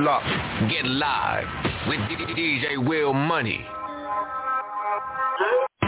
Lock. Get live with DJ Will Money.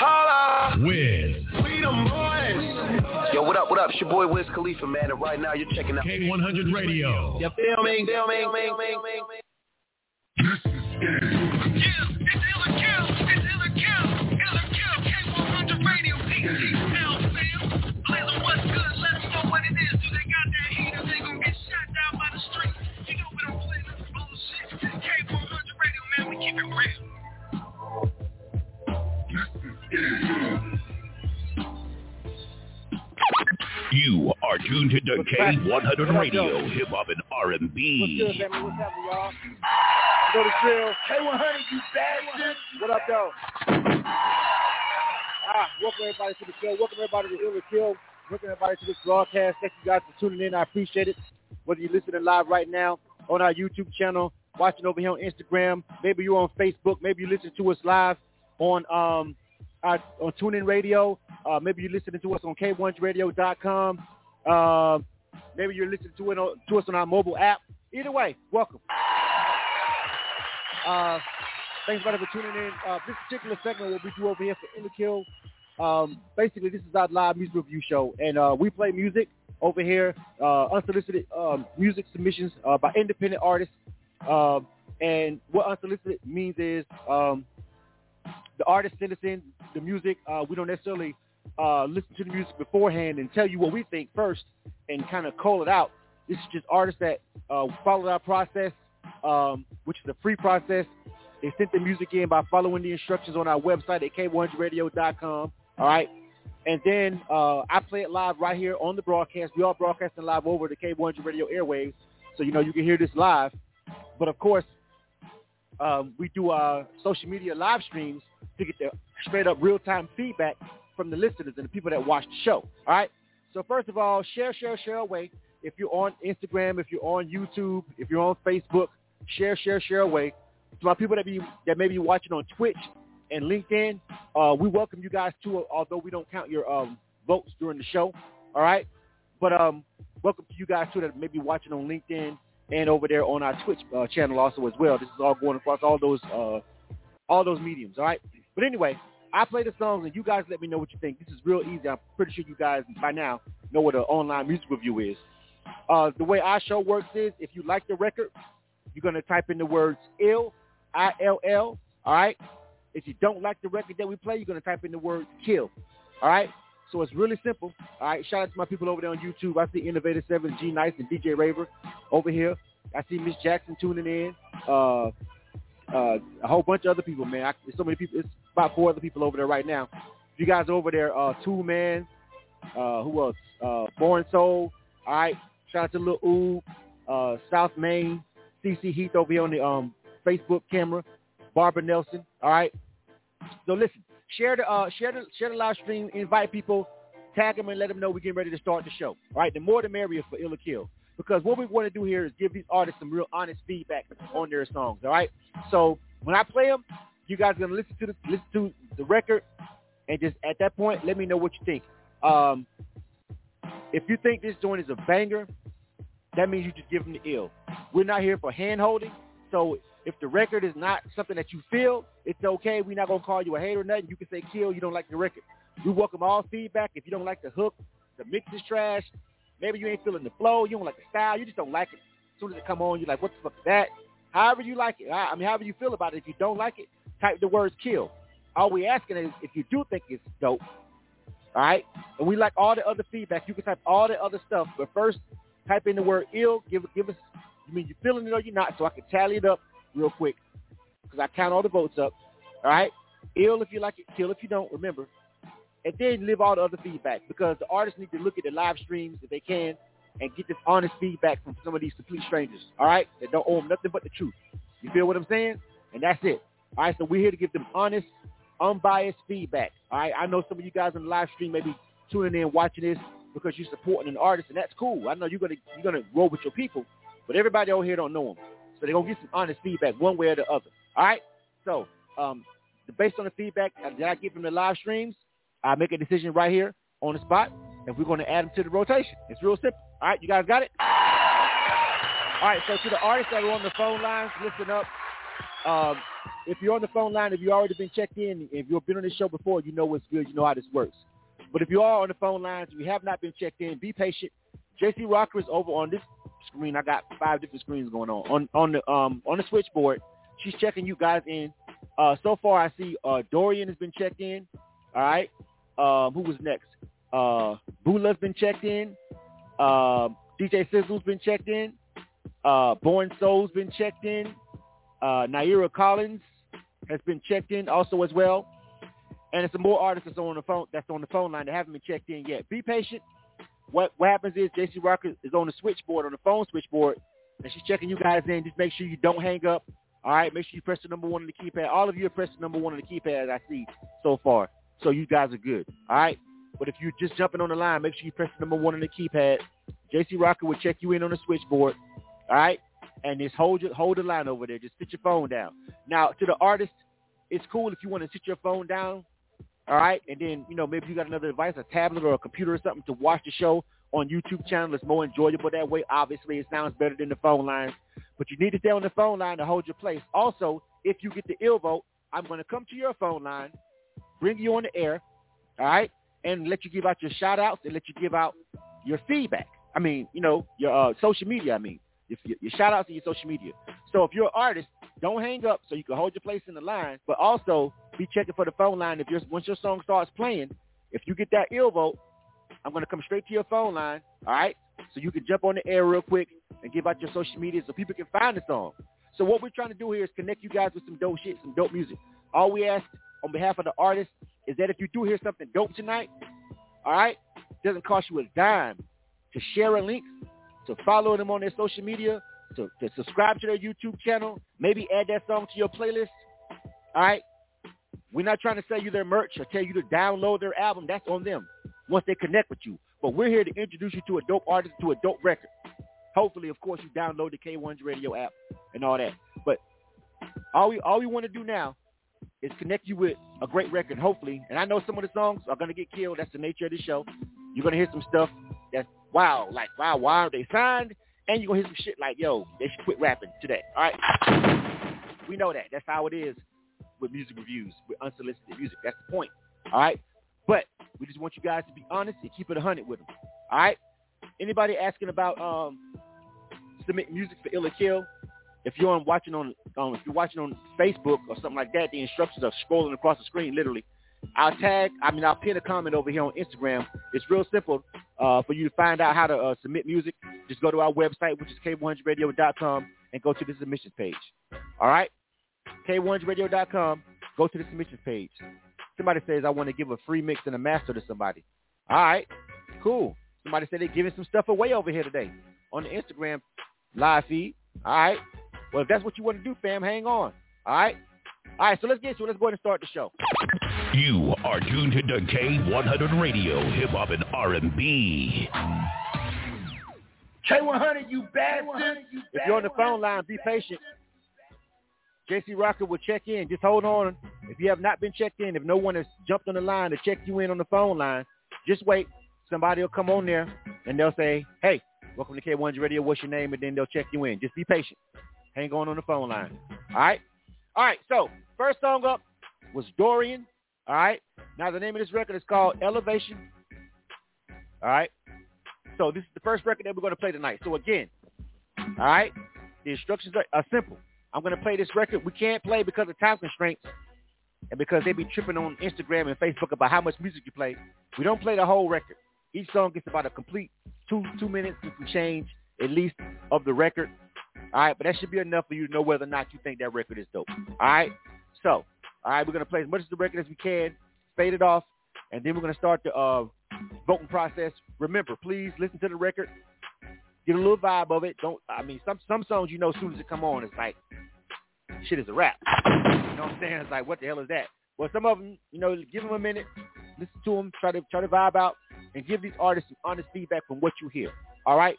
Holla! Wiz. We the boys. Yo, what up, what up? It's your boy Wiz Khalifa, man, and right now you're checking out K100 Radio. You feel me? This is it. Yeah, it's ILL or KILL. It's ILL or KILL. ILL or KILL. K100 Radio. ATL, fam. Play the what's good. Let us know what it is. Do they got that heat or they gonna get shot down by the street? You know what I'm saying? This bullshit. This is K100 Radio, man. We keep it real. You are tuned to the K100 Radio, hip hop and R&B. What's good, family? What's happening, y'all? Go to drill. K100, you bastard. What up, though? Welcome everybody to the show. Welcome everybody to ILL or KILL. Welcome everybody to this broadcast. Thank you guys for tuning in. I appreciate it. Whether you're listening live right now on our YouTube channel, watching over here on Instagram, maybe you're on Facebook, maybe you listen to us live on TuneIn Radio, maybe you're listening to us on K100Radio.com. Maybe you're listening to us on our mobile app. Either way, welcome. Thanks everybody for tuning in. This particular segment will be due over here for ILL or KILL. Basically, this is our live music review show, and we play music over here, unsolicited music submissions by independent artists. And what unsolicited means is the artist sends us in the music. We don't necessarily listen to the music beforehand and tell you what we think first and kind of call it out. This is just artists that followed our process, which is a free process. They sent the music in by following the instructions on our website at K100Radio.com. All right. And then I play it live right here on the broadcast. We are broadcasting live over the K100 Radio airwaves. So, you know, you can hear this live. But, of course, we do our social media live streams to get the straight-up real-time feedback from the listeners and the people that watch the show, all right? So first of all, share away. If you're on Instagram, if you're on YouTube, if you're on Facebook, share away. To my people that may be watching on Twitch and LinkedIn, we welcome you guys too, although we don't count your votes during the show, all right? But welcome to you guys too that may be watching on LinkedIn and over there on our Twitch channel also as well. This is all going across all those mediums, all right? But anyway, I play the songs, and you guys let me know what you think. This is real easy. I'm pretty sure you guys by now know what an online music review is. The way our show works is if you like the record, you're going to type in the words ILL, I-L-L, all right? If you don't like the record that we play, you're going to type in the word KILL, all right? So it's really simple, all right? Shout out to my people over there on YouTube. I see Innovator7, G Nice, and DJ Raver over here. I see Miss Jackson tuning in. A whole bunch of other people, man. There's so many people. It's about 4 other people over there right now. You guys over there, Two Man, who else? Born Soul. All right. Shout out to Lil Oob, South Main, CC Heath over here on the Facebook camera, Barbara Nelson. All right. So listen, share the live stream. Invite people, tag them, and let them know we're getting ready to start the show. All right. The more the merrier for ILL or KILL. Because what we want to do here is give these artists some real honest feedback on their songs, all right? So when I play them, you guys are going to listen to the record, and just at that point, let me know what you think. If you think this joint is a banger, that means you just give them the ill. We're not here for hand-holding, so if the record is not something that you feel, it's okay. We're not going to call you a hater or nothing. You can say kill, you don't like the record. We welcome all feedback. If you don't like the hook, the mix is trash. Maybe you ain't feeling the flow. You don't like the style. You just don't like it. As soon as it come on, you're like, what the fuck is that? However you like it. I mean, however you feel about it. If you don't like it, type the words kill. All we asking is if you do think it's dope, all right? And we like all the other feedback. You can type all the other stuff. But first, type in the word ill. Give us, I mean, you feeling it or you're not, so I can tally it up real quick because I count all the votes up, all right? Ill if you like it. Kill if you don't. Remember. And then leave all the other feedback because the artists need to look at the live streams if they can and get this honest feedback from some of these complete strangers, all right, that don't owe them nothing but the truth. You feel what I'm saying? And that's it. All right, so we're here to give them honest, unbiased feedback, all right? I know some of you guys in the live stream may be tuning in, watching this because you're supporting an artist, and that's cool. I know you're gonna roll with your people, but everybody over here don't know them. So they're going to get some honest feedback one way or the other, all right? So based on the feedback that I get from the live streams, I make a decision right here on the spot, and we're going to add them to the rotation. It's real simple, all right? You guys got it? All right, so to the artists that are on the phone lines, listen up. If you're on the phone line, if you've already been checked in, if you've been on this show before, you know what's good, you know how this works. But if you are on the phone lines, if you have not been checked in, be patient. J.C. Rocker is over on this screen. I got 5 different screens going on the switchboard. She's checking you guys in. So far, I see Dorian has been checked in. All right. Who was next? Bula's been checked in. DJ Sizzle's been checked in. Born Soul's been checked in. Nyaira Collins has been checked in also as well. And there's some more artists that's on the phone line that haven't been checked in yet. Be patient. What happens is JC Rocker is on the switchboard, on the phone switchboard, and she's checking you guys in. Just make sure you don't hang up, all right? Make sure you press the number 1 on the keypad. All of you are pressing number 1 on the keypad, I see, so far. So you guys are good, all right? But if you're just jumping on the line, make sure you press the number 1 on the keypad. JC Rocker will check you in on the switchboard, all right? And just hold the line over there. Just sit your phone down. Now, to the artist, it's cool if you want to sit your phone down. All right, and then, you know, maybe you got another device, a tablet or a computer or something to watch the show on YouTube channel. It's more enjoyable that way. Obviously, it sounds better than the phone line, but you need to stay on the phone line to hold your place. Also, if you get the ill vote, I'm going to come to your phone line, bring you on the air, all right, and let you give out your shout-outs and let you give out your feedback. I mean, you know, your social media, I mean, your shout-outs and your social media. So if you're an artist, don't hang up so you can hold your place in the line, but also be checking for the phone line. Once your song starts playing, if you get that ill vote, I'm going to come straight to your phone line, all right, so you can jump on the air real quick and give out your social media so people can find the song. So what we're trying to do here is connect you guys with some dope shit, some dope music. All we ask on behalf of the artists is that if you do hear something dope tonight, all right, it doesn't cost you a dime to share a link, to follow them on their social media, to subscribe to their YouTube channel, maybe add that song to your playlist, all right? We're not trying to sell you their merch or tell you to download their album. That's on them once they connect with you. But we're here to introduce you to a dope artist, to a dope record. Hopefully, of course, you download the K100 Radio app and all that. But all we want to do now is connect you with a great record, hopefully. And I know some of the songs are going to get killed. That's the nature of the show. You're going to hear some stuff that's wow, like, wow, why are they signed? And you're going to hear some shit like, yo, they should quit rapping today. All right? We know that. That's how it is with music reviews, with unsolicited music. That's the point, all right? But we just want you guys to be honest and keep it 100 with them, all right? Anybody asking about submit music for ILL or KILL, if you're watching on Facebook or something like that, the instructions are scrolling across the screen, literally. I'll pin a comment over here on Instagram. It's real simple for you to find out how to submit music. Just go to our website, which is K100Radio.com, and go to the submissions page. All right? K100Radio.com, go to the submissions page. Somebody says, I want to give a free mix and a master to somebody. All right, cool. Somebody said they're giving some stuff away over here today on the Instagram live feed. All right. Well, if that's what you want to do, fam, hang on. All right? All right, so let's get to it. Let's go ahead and start the show. You are tuned to K100 Radio, hip-hop and R&B. K100, you bastard. If you're on the phone line, be patient. JC Rocker will check in. Just hold on. If you have not been checked in, if no one has jumped on the line to check you in on the phone line, just wait. Somebody will come on there, and they'll say, hey, welcome to K100 Radio. What's your name? And then they'll check you in. Just be patient. Hang on the phone line. All right? All right, so first song up was Dorian. All right. Now, the name of this record is called Elevation. All right. So this is the first record that we're going to play tonight. So, again, all right, the instructions are simple. I'm going to play this record. We can't play because of time constraints and because they be tripping on Instagram and Facebook about how much music you play. We don't play the whole record. Each song gets about a complete two minutes and some change, at least, of the record. All right. But that should be enough for you to know whether or not you think that record is dope. All right. So. All right, we're going to play as much of the record as we can, fade it off, and then we're going to start the voting process. Remember, please listen to the record. get a little vibe of it. Don't, I mean, some songs, you know, as soon as it come on, it's like, shit is a rap. You know what I'm saying? It's like, what the hell is that? Well, some of them, you know, give them a minute, listen to them, try to vibe out, and give these artists honest feedback from what you hear. All right?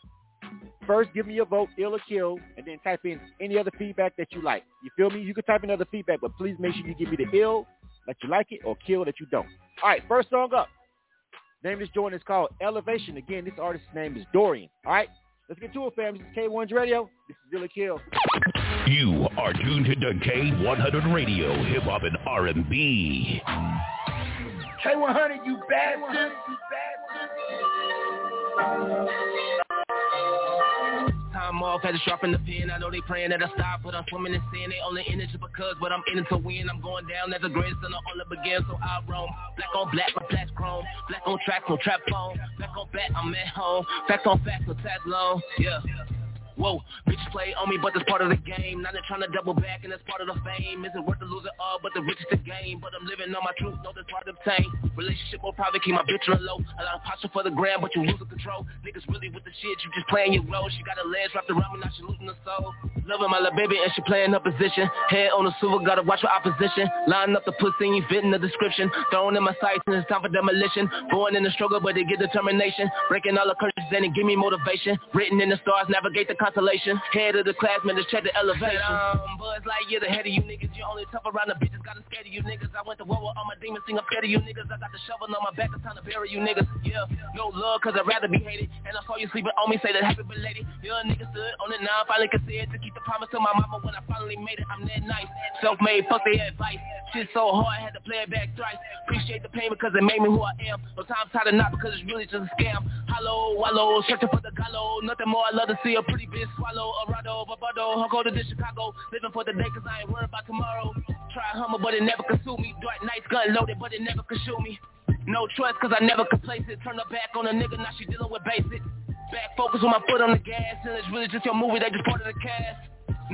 First, give me your vote, ill or kill, and then type in any other feedback that you like. You feel me? You can type in other feedback, but please make sure you give me the ill that you like it or kill that you don't. All right, first song up. Name of this joint is called Elevation. Again, this artist's name is Dorian. All right, let's get to it, fam. This is K100 Radio. This is Ill or Kill. You are tuned to K100 Radio, hip hop and R&B. K100, you bastard. Time off, had to sharpen the pen. I know they praying that I stop, but I'm swimming in sin. They only in it just because, but I'm in it to win. I'm going down as the greatest and I only begin, so I roam. Black on black, my flash chrome. Black on track, no trap phone. Black on black, I'm at home. Facts on facts, no tag long. Yeah. Whoa, bitch play on me, but that's part of the game. Now they're trying to double back, and that's part of the fame. Isn't worth to lose it all, but the riches to gain. But I'm living on my truth, know that's hard to obtain. Relationship more private, keep my bitch on low. A lot of posture for the gram, but you losing control. Niggas really with the shit, you just playing your role. She got her legs wrapped around me, now she losing her soul. Loving my little baby, and she playing her position. Head on the silver, gotta watch her opposition. Lining up the pussy, you fitting the description. Throwing in my sights, and it's time for demolition. Born in the struggle, but they get determination. Breaking all the curses, and it give me motivation. Written in the stars, navigate the head of the class, man, just check the elevation. Buzz Lightyear, the head of you niggas. You only tough around the bitches, gotta scare you niggas. I went to war with all my demons, sing up scared of you niggas. I got the shovel on my back, it's time to bury you niggas. Yeah, no love, cause I'd rather be hated. And I saw you sleeping on me, say that happy belated. Young niggas stood on it, now I finally can see it. To keep the promise to my mama when I finally made it. I'm that nice, self-made, fuck their advice. Shit so hard, I had to play it back thrice. Appreciate the pain because it made me who I am. No time's tired or not because it's really just a scam. Hollow, wallow, searching for the gallo. Nothing more, I love to see a pretty bitch swallow a rado, babado. I'll go to this Chicago, living for the day cause I ain't worried about tomorrow. Try humble but it never consume me. Dark nights gun loaded but it never consume me. No trust cause I never complace it. Turn her back on a nigga, now she dealing with basic. Back focus with my foot on the gas, and it's really just your movie, they just part of the cast.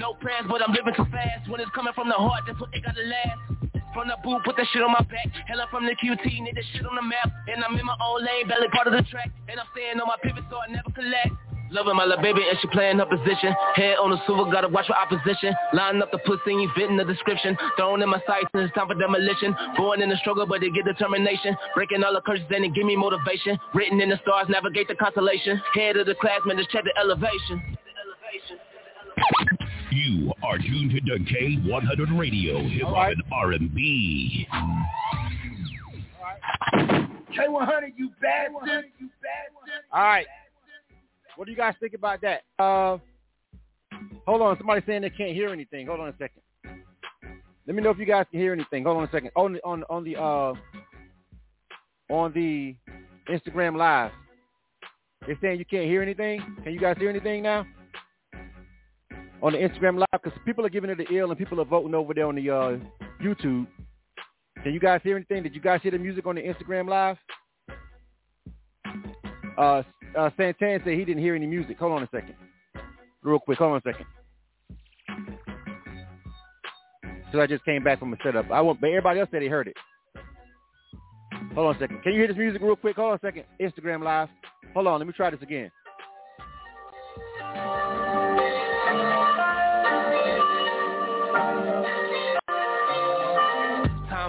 No plans but I'm living too fast. When it's coming from the heart, that's what it gotta last. From the booth, put that shit on my back. Hell, I'm from the QT, need that shit on the map. And I'm in my own lane, belly part of the track. And I'm staying on my pivot so I never collapse. Loving my little baby and she playing her position. Head on the silver, gotta watch her opposition. Lining up the pussy, you fitting the description. Throwing in my sights and it's time for demolition. Born in the struggle, but they get determination. Breaking all the curses and it give me motivation. Written in the stars, navigate the constellation. Head of the class, man, just check the elevation. You are tuned to K100 Radio, hip hop and R&B. K100, you bad one. All right. What do you guys think about that? Hold on. Somebody's saying they can't hear anything. Hold on a second. Let me know if you guys can hear anything. Hold on a second. On the Instagram Live, they're saying you can't hear anything. Can you guys hear anything now? On the Instagram Live, because people are giving it the ill and people are voting over there on the YouTube. Can you guys hear anything? Did you guys hear the music on the Instagram Live? Santan said he didn't hear any music. Hold on a second. Real quick. Hold on a second. Because I just came back from a setup. But everybody else said he heard it. Hold on a second. Can you hear this music real quick? Hold on a second. Instagram Live. Hold on. Let me try this again.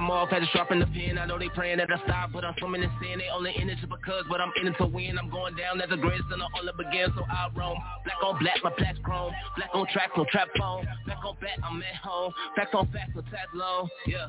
Off, had to sharpen the pen. I know they praying that I stop, but I'm swimming in sin. They only in it just because, but I'm in it to win. I'm going down as the greatest and I only begin, so I roam. Black on black, my flash chrome. Black on track, no trap phone. Black on back, I'm at home. Facts on facts, no tag long. Yeah.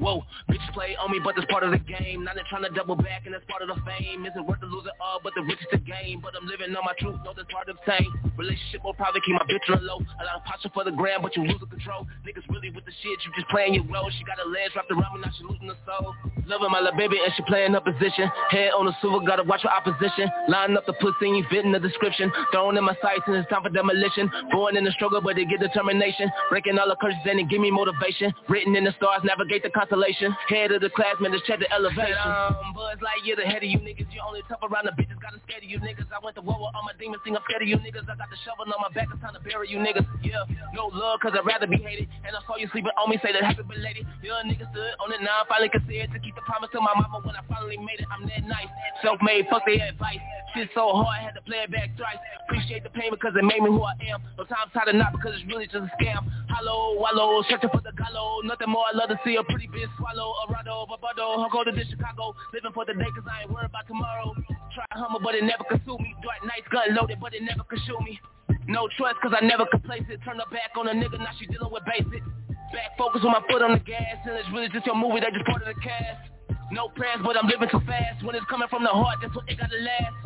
Whoa, bitch play on me, but that's part of the game. Now they're trying to double back, and that's part of the fame. Isn't worth to lose it all, but the riches to gain. But I'm living on my truth, know that's hard to obtain. Relationship more private, keep my bitch on low. A lot of posture for the gram, but you losing control. Niggas really with the shit, you just playing your role. She got her legs wrapped around me, now she losing her soul. Loving my little baby, and she playing her position. Head on the silver, gotta watch her opposition. Lining up the pussy, you fitting the description. Throwing in my sights, and it's time for demolition. Born in the struggle, but they get determination. Breaking all the curses, and it give me motivation. Written in the stars, navigate the head of the class, man, just check the elevation. Buzz Lightyear, the head of you niggas. You only tough around the bitches, gotta scare you niggas. I went to war with all my demons, sing I'm scared of you niggas. I got the shovel on my back, it's time to bury you niggas. Yeah, no love, cause I'd rather be hated. And I saw you sleeping on me, say that happy belated. Young niggas stood on it, now I finally can see it. To keep the promise to my mama when I finally made it. I'm that nice, self-made, fuck their advice. Shit so hard, I had to play it back thrice. appreciate the pain because it made me who I am. Sometimes tired of not because it's really just a scam. Hollow, wallow, stretching for the gallo. Nothing more I love to see a pretty bitch swallow. Arado, babado, I'll go to this Chicago. Living for the day cause I ain't worried about tomorrow. Try humble but it never consumed me. Dark nights gun loaded but it never consumed me. No trust cause I never complace it. Turn her back on a nigga, now she dealing with basic. Back focus with my foot on the gas. And it's really just your movie, they just part of the cast. No prayers, but I'm living too fast. When it's coming from the heart, that's what it gotta last.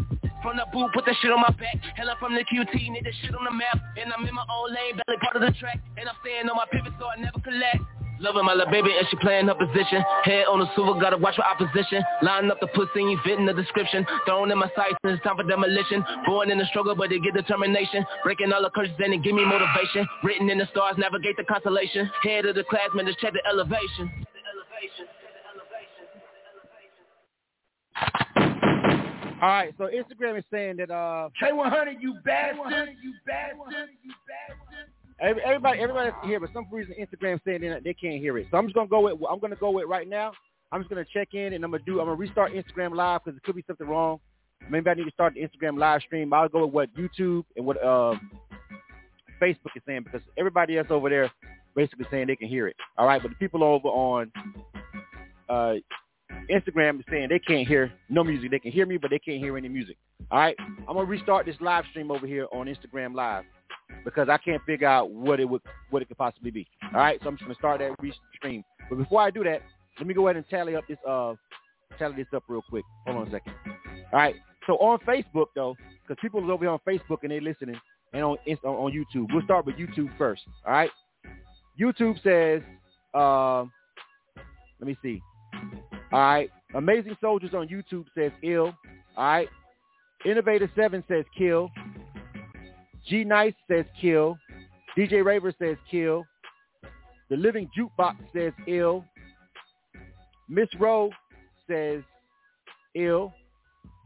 From the boot, put that shit on my back. Hella from the QT, need that shit on the map. And I'm in my own lane, belly part of the track. And I'm staying on my pivot so I never collapse. Loving my little baby and she playing her position. Head on the silver, gotta watch my opposition. Lining up the pussy, you fit in the description. Thrown in my sights, and it's time for demolition. Born in the struggle, but they get determination. Breaking all the curses and it give me motivation. Written in the stars, navigate the constellation. Head of the class, man, just check the elevation. All right, so Instagram is saying that K100, you bastard, Everybody has to hear, but some reason Instagram saying that they can't hear it. So I'm gonna go with right now. I'm just gonna check in and I'm gonna restart Instagram Live because it could be something wrong. Maybe I need to start the Instagram live stream. I'll go with what YouTube and what Facebook is saying because everybody else over there basically saying they can hear it. All right, but the people over on Instagram is saying they can't hear no music. They can hear me, but they can't hear any music. All right, I'm going to restart this live stream over here on Instagram Live because I can't figure out what it could possibly be. All right, so I'm just going to start that re-stream. But before I do that, let me go ahead and tally this up real quick. Hold on a second. All right, so on Facebook, though, because people are over here on Facebook and they're listening, and on YouTube. We'll start with YouTube first. All right, YouTube says, let me see. All right. Amazing Soldiers on YouTube says ill. All right. Innovator7 says kill. G Nice says kill. DJ Raver says kill. The Living Jukebox says ill. Miss Rowe says ill.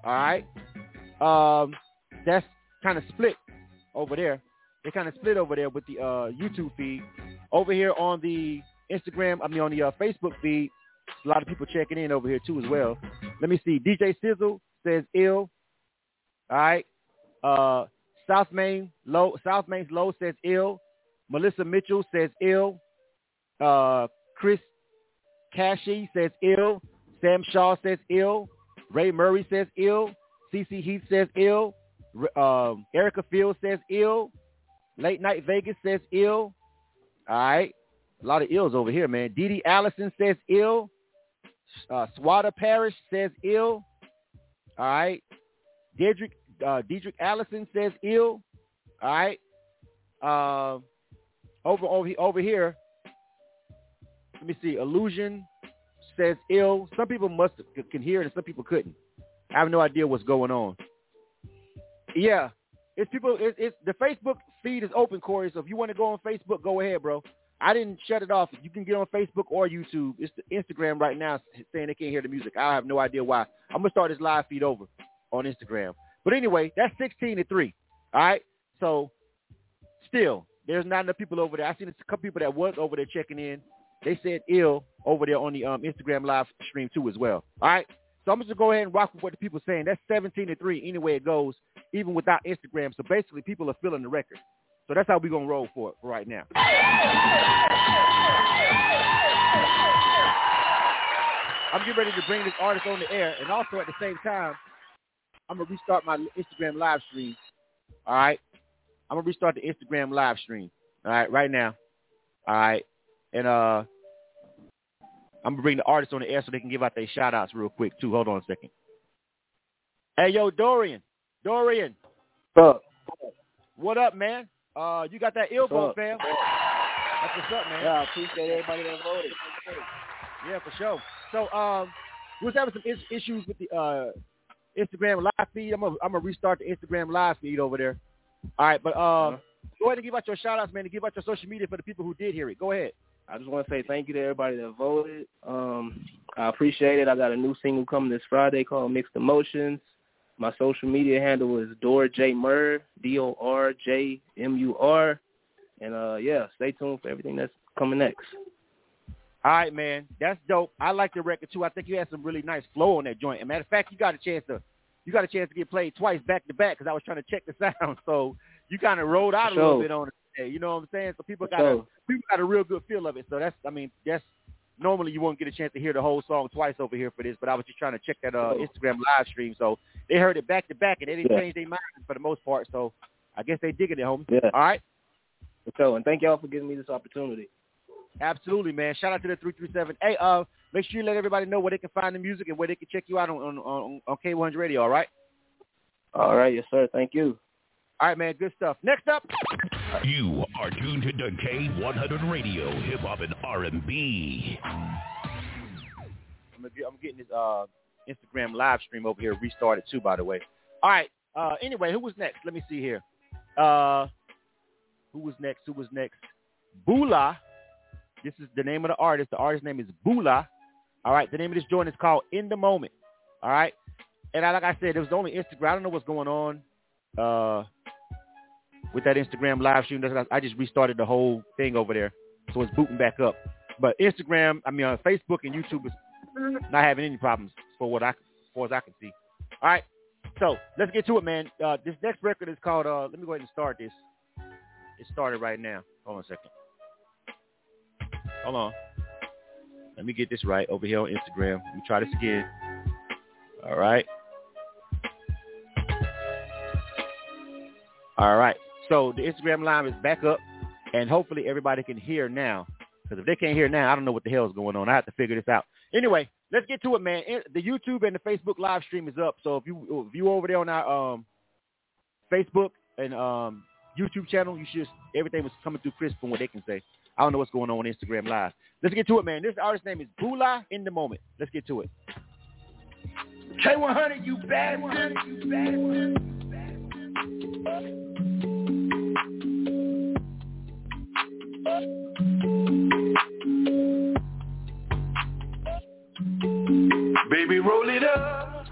All right. That's kind of split over there. They kind of split over there with the YouTube feed. Over here on the Facebook feed. A lot of people checking in over here, too, as well. Let me see. DJ Sizzle says ill. All right. South Main's Low says ill. Melissa Mitchell says ill. Chris Cashy says ill. Sam Shaw says ill. Ray Murray says ill. CeCe Heath says ill. Erica Field says ill. Late Night Vegas says ill. All right. A lot of ills over here, man. Dee Dee Allison says ill. Swada Parrish says ill. All right. Dedrick Allison says ill. All right. Over here. Let me see. Illusion says ill. Some people can hear it and some people couldn't. I have no idea what's going on. Yeah. It's the Facebook feed is open, Corey. So if you want to go on Facebook, go ahead, bro. I didn't shut it off. You can get on Facebook or YouTube. It's the Instagram right now saying they can't hear the music. I have no idea why. I'm going to start this live feed over on Instagram. But anyway, that's 16-3. All right? So still, there's not enough people over there. I seen a couple people that was over there checking in. They said ill over there on the Instagram live stream too as well. All right? So I'm just going to go ahead and rock with what the people are saying. That's 17-3 anyway it goes, even without Instagram. So basically, people are feeling the record. So that's how we're going to roll for it for right now. I'm getting ready to bring this artist on the air. And also at the same time, I'm going to restart my Instagram live stream. All right. I'm going to restart the Instagram live stream. All right. Right now. All right. And I'm going to bring the artist on the air so they can give out their shout outs real quick too. Hold on a second. Hey, yo, Dorian. What up, man? You got that ill vote, fam. That's what's up, man. Yeah, I appreciate everybody that voted. Yeah, for sure. So we was having some issues with the Instagram live feed. I'm gonna restart the Instagram live feed over there. All right, but go ahead and give out your shout-outs, man, and give out your social media for the people who did hear it. Go ahead. I just want to say thank you to everybody that voted. I appreciate it. I got a new single coming this Friday called Mixed Emotions. My social media handle is DorJMur, DorJMur. And, yeah, stay tuned for everything that's coming next. All right, man. That's dope. I like the record, too. I think you had some really nice flow on that joint. And matter of fact, you got a chance to you got a chance to get played twice back to back because I was trying to check the sound. So you kind of rolled out a little bit on it. You know what I'm saying? So people got a real good feel of it. So that's normally you won't get a chance to hear the whole song twice over here for this, but I was just trying to check that Instagram live stream. So they heard it back to back and they didn't change their minds for the most part. So I guess they digging it, homie. Yeah. All right. So, and thank y'all for giving me this opportunity. Absolutely, man. Shout out to the 337. Hey, make sure you let everybody know where they can find the music and where they can check you out on K100 Radio, all right? All right, yes, sir. Thank you. All right, man. Good stuff. Next up. You are tuned to K100 Radio, hip-hop and R&B. I'm getting this Instagram live stream over here restarted, too, by the way. All right. Anyway, who was next? Let me see here. Who was next? Bula. This is the name of the artist. The artist's name is Bula. All right. The name of this joint is called In the Moment. All right. And like I said, it was only Instagram. I don't know what's going on with that Instagram live stream. I just restarted the whole thing over there. So it's booting back up. But Facebook and YouTube is not having any problems as far as I can see. All right. So let's get to it, man. This next record is called, let me go ahead and start this. It started right now. Hold on a second. Hold on. Let me get this right over here on Instagram. Let me try this again. All right. So the Instagram live is back up, and hopefully everybody can hear now. Because if they can't hear now, I don't know what the hell is going on. I have to figure this out. Anyway, let's get to it, man. The YouTube and the Facebook live stream is up. So if you over there on our Facebook and YouTube channel, everything was coming through crisp from what they can say. I don't know what's going on Instagram Live. Let's get to it, man. This artist's name is Bula In the Moment. Let's get to it. K100, you bad one. Baby, roll it up.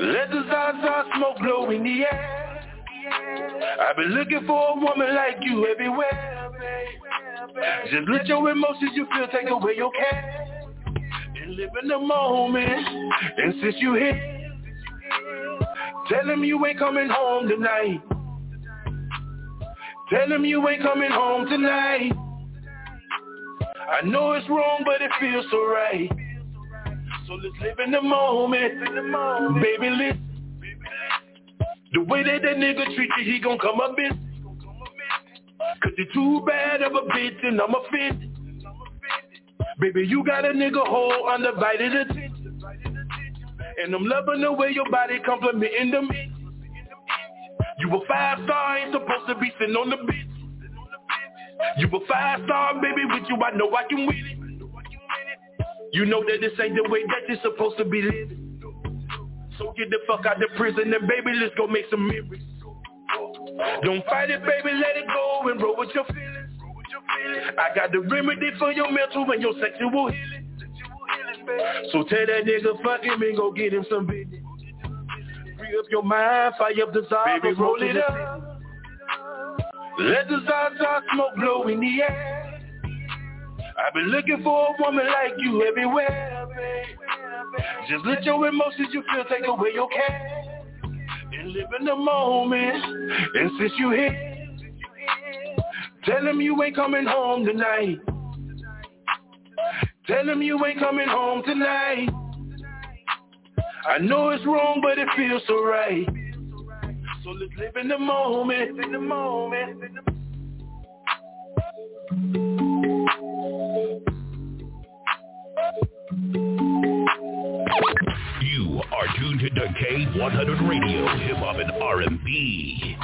Let the Zaza smoke blow in the air. I've been looking for a woman like you everywhere. Just let your emotions you feel take away your cares and live in the moment. And since you here, tell him you ain't coming home tonight. Tell him you ain't coming home tonight. I know it's wrong, but it feels so right. So let's live in the moment, baby. Listen, the way that nigga treat you, he gon' come up in. Cause you're too bad of a bitch and I'm offended. Baby, you got a nigga whole undivided attention. And I'm loving the way your body complimenting them. You a 5-star, ain't supposed to be sitting on the bitch. You a 5-star, baby, with you I know I can win it. You know that this ain't the way that you're supposed to be living. So get the fuck out the prison and baby, let's go make some memories. Don't fight it, baby, let it go and roll with your feelings. I got the remedy for your mental and your sexual healing. So tell that nigga fuck him and go get him some business. Free up your mind, fire up the Zaza, baby, roll it up. Let the Zaza smoke blow in the air. I've been looking for a woman like you everywhere, baby. Just let your emotions you feel take away your cares. Live in the moment, and since you here, tell him you ain't coming home tonight. Tell him you ain't coming home tonight. I know it's wrong, but it feels so right. So let's live in the moment, You are tuned to K100 Radio, hip hop and R&B.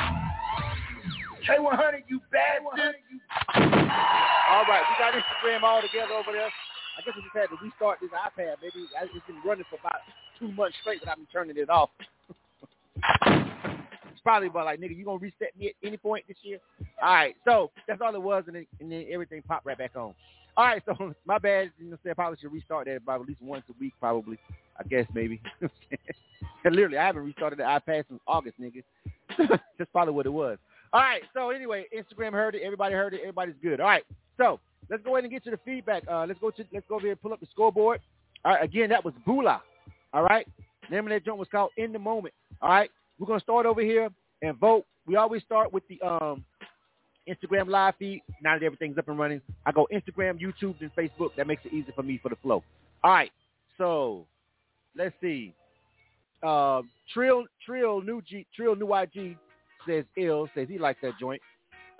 K100, you bad one. All right, we got Instagram all together over there. I guess we just had to restart this iPad. Maybe it's been running for about 2 months straight, but I've been turning it off. It's probably about like, nigga, you gonna reset me at any point this year? All right, so that's all it was, and then everything popped right back on. All right, so my bad. You know, I probably should restart that about at least once a week, probably. I guess maybe. Literally, I haven't restarted the iPad since August, nigga. That's probably what it was. All right, so anyway, Instagram heard it. Everybody heard it. Everybody's good. All right, so let's go ahead and get to the feedback. Let's go over here and pull up the scoreboard. All right, again, that was Bula. All right, The name of that joint was called In the Moment. All right? We're going to start over here and vote. We always start with the Instagram live feed. Now that everything's up and running, I go Instagram, YouTube, and Facebook. That makes it easy for me for the flow. All right. So let's see. Trill New IG says ill, says he likes that joint.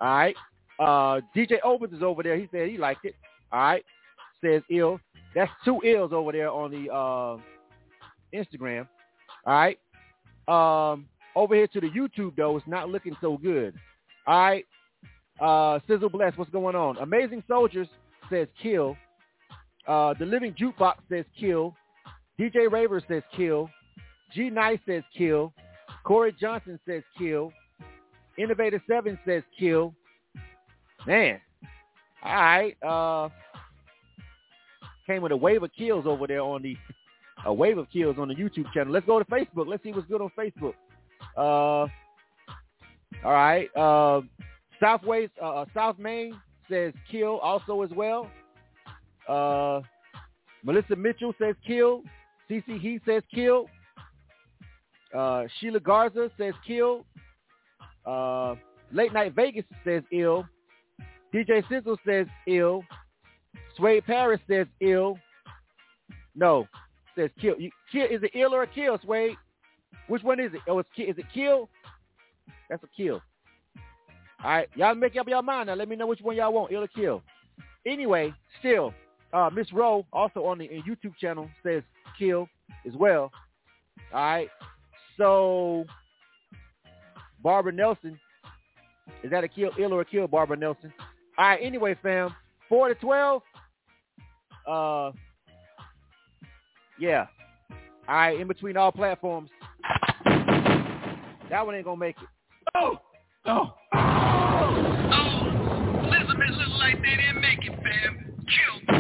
All right. DJ Obers is over there. He said he liked it. All right. Says ill. That's two ills over there on the Instagram. All right. Over here to the YouTube, though, it's not looking so good. All right. Sizzle Bless, what's going on? Amazing Soldiers says kill. The Living Jukebox says kill. DJ Raver says kill. G Nice says kill. Corey Johnson says kill. Innovator 7 says kill. Man. All right. Came with a wave of kills over there on the YouTube channel. Let's go to Facebook. Let's see what's good on Facebook. All right. South Main says kill also as well. Melissa Mitchell says kill. CC Heath says kill. Sheila Garza says kill. Late Night Vegas says ill. DJ Sizzle says ill. Sway Paris says ill. No, says kill. Is it ill or a kill, Sway? Which one is it? Oh, is it kill? That's a kill. All right, y'all make up your mind now. Let me know which one y'all want, ill or kill. Anyway, still, Miss Rowe, also on the YouTube channel, says kill as well. All right, so Barbara Nelson, is that a kill, ill or a kill, Barbara Nelson? All right, anyway, fam, 4 to 12. Yeah. All right, in between all platforms. That one ain't gonna make it. Oh, no. Listen, like they didn't make it, fam. Kill.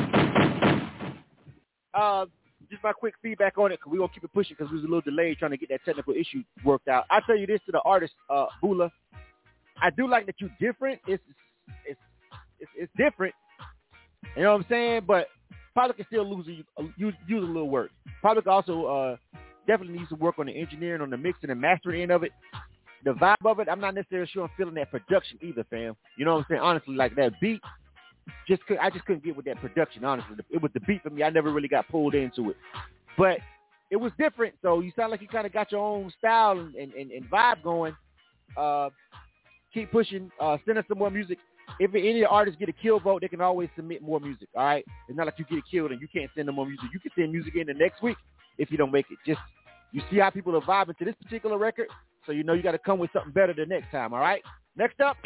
Just my quick feedback on it, because we're going to keep it pushing because we was a little delayed trying to get that technical issue worked out. I tell you this to the artist, Bula. I do like that you're different. It's different. You know what I'm saying? But probably can still use a little work. Probably also definitely needs to work on the engineering, on the mixing and mastering end of it. The vibe of it, I'm not necessarily sure I'm feeling that production either, fam. You know what I'm saying? Honestly, like that beat, I just couldn't get with that production, honestly. It was the beat for me. I never really got pulled into it. But it was different, so you sound like you kind of got your own style and vibe going. Keep pushing. Send us some more music. If any artists get a kill vote, they can always submit more music, all right? It's not like you get killed and you can't send them more music. You can send music in the next week if you don't make it. Just you see how people are vibing to this particular record. So you know you got to come with something better the next time, all right? Next up.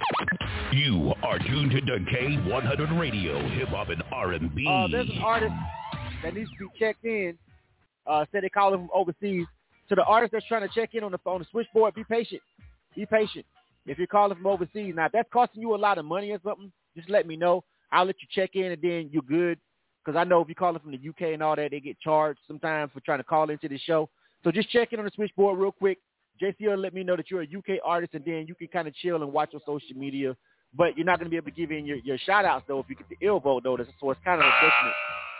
You are tuned to K100 Radio, hip-hop and R&B. There's an artist that needs to be checked in. Said they call him from overseas. To the artist that's trying to check in on the phone, the switchboard, be patient. Be patient. If you're calling from overseas. Now, if that's costing you a lot of money or something, just let me know. I'll let you check in and then you're good. Because I know if you're calling from the UK and all that, they get charged sometimes for trying to call into the show. So just check in on the switchboard real quick. JCL let me know that you're a UK artist, and then you can kind of chill and watch on social media. But you're not going to be able to give in your shout-outs, though, if you get the ill vote, though. So it's kind of a judgment.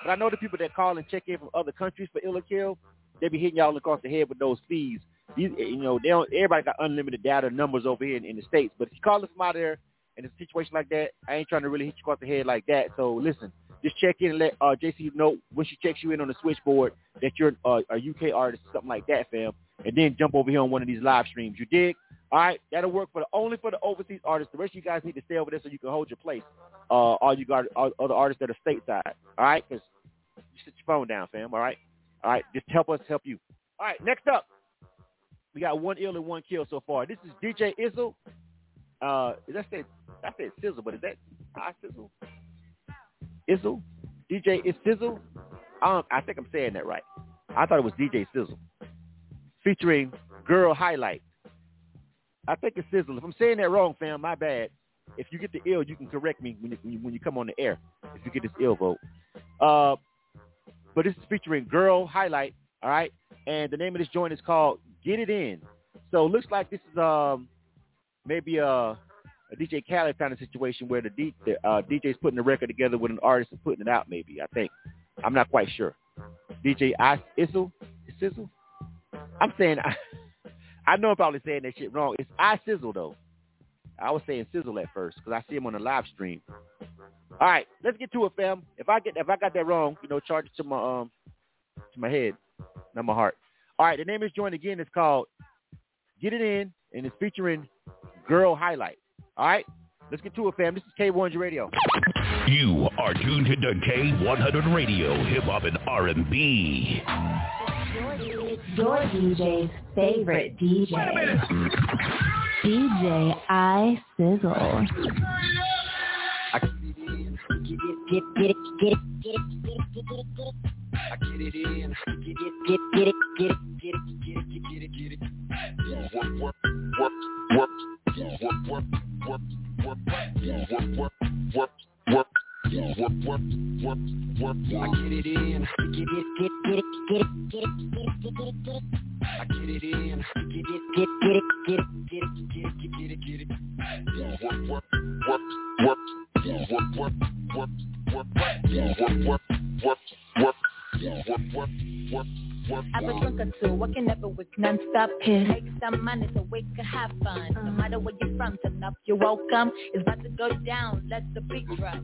But I know the people that call and check in from other countries for ill or kill, they be hitting y'all across the head with those fees. These, you know, they don't, everybody got unlimited data numbers over here in the States. But if you call us from out there in a situation like that, I ain't trying to really hit you across the head like that. So, listen, just check in and let JC know when she checks you in on the switchboard that you're a UK artist or something like that, fam. And then jump over here on one of these live streams. You dig? All right, that'll work only for the overseas artists. The rest of you guys need to stay over there so you can hold your place. All other artists that are stateside. All right, because you sit your phone down, fam. All right, just help us help you. All right, next up, we got one ill and one kill so far. This is DJ Izzle. I said Sizzle, but is that I-Sizzle? Izzle, DJ I-Sizzle. I think I'm saying that right. I thought it was DJ Sizzle. Featuring Girl Highlight. I think it's Sizzle. If I'm saying that wrong, fam, my bad. If you get the ill, you can correct me when you come on the air. If you get this ill vote. But this is featuring Girl Highlight, all right? And the name of this joint is called Get It In. So it looks like this is maybe a DJ Khaled kind of situation where the DJ's putting the record together with an artist and putting it out maybe, I think. I'm not quite sure. DJ I-Sizzle? I'm saying, I know I'm probably saying that shit wrong. It's I-Sizzle, though. I was saying Sizzle at first because I see him on the live stream. All right, let's get to it, fam. If I got that wrong, you know, charge it to my head, not my heart. All right, the name is joined again. It's called Get It In, and it's featuring Girl Highlight. All right, let's get to it, fam. This is K100 Radio. You are tuned into K100 Radio, hip hop and R&B. Your DJ's favorite DJ. Wait a minute. DJ I-Sizzle. I get it in. Work. I get it in. Get it. I get it in. Get it. Work. I'm a drunk or two, working every week, non-stop. Make some money so we can have fun. No matter where you're from, turn up, you're welcome. It's about to go down, let the beat drop.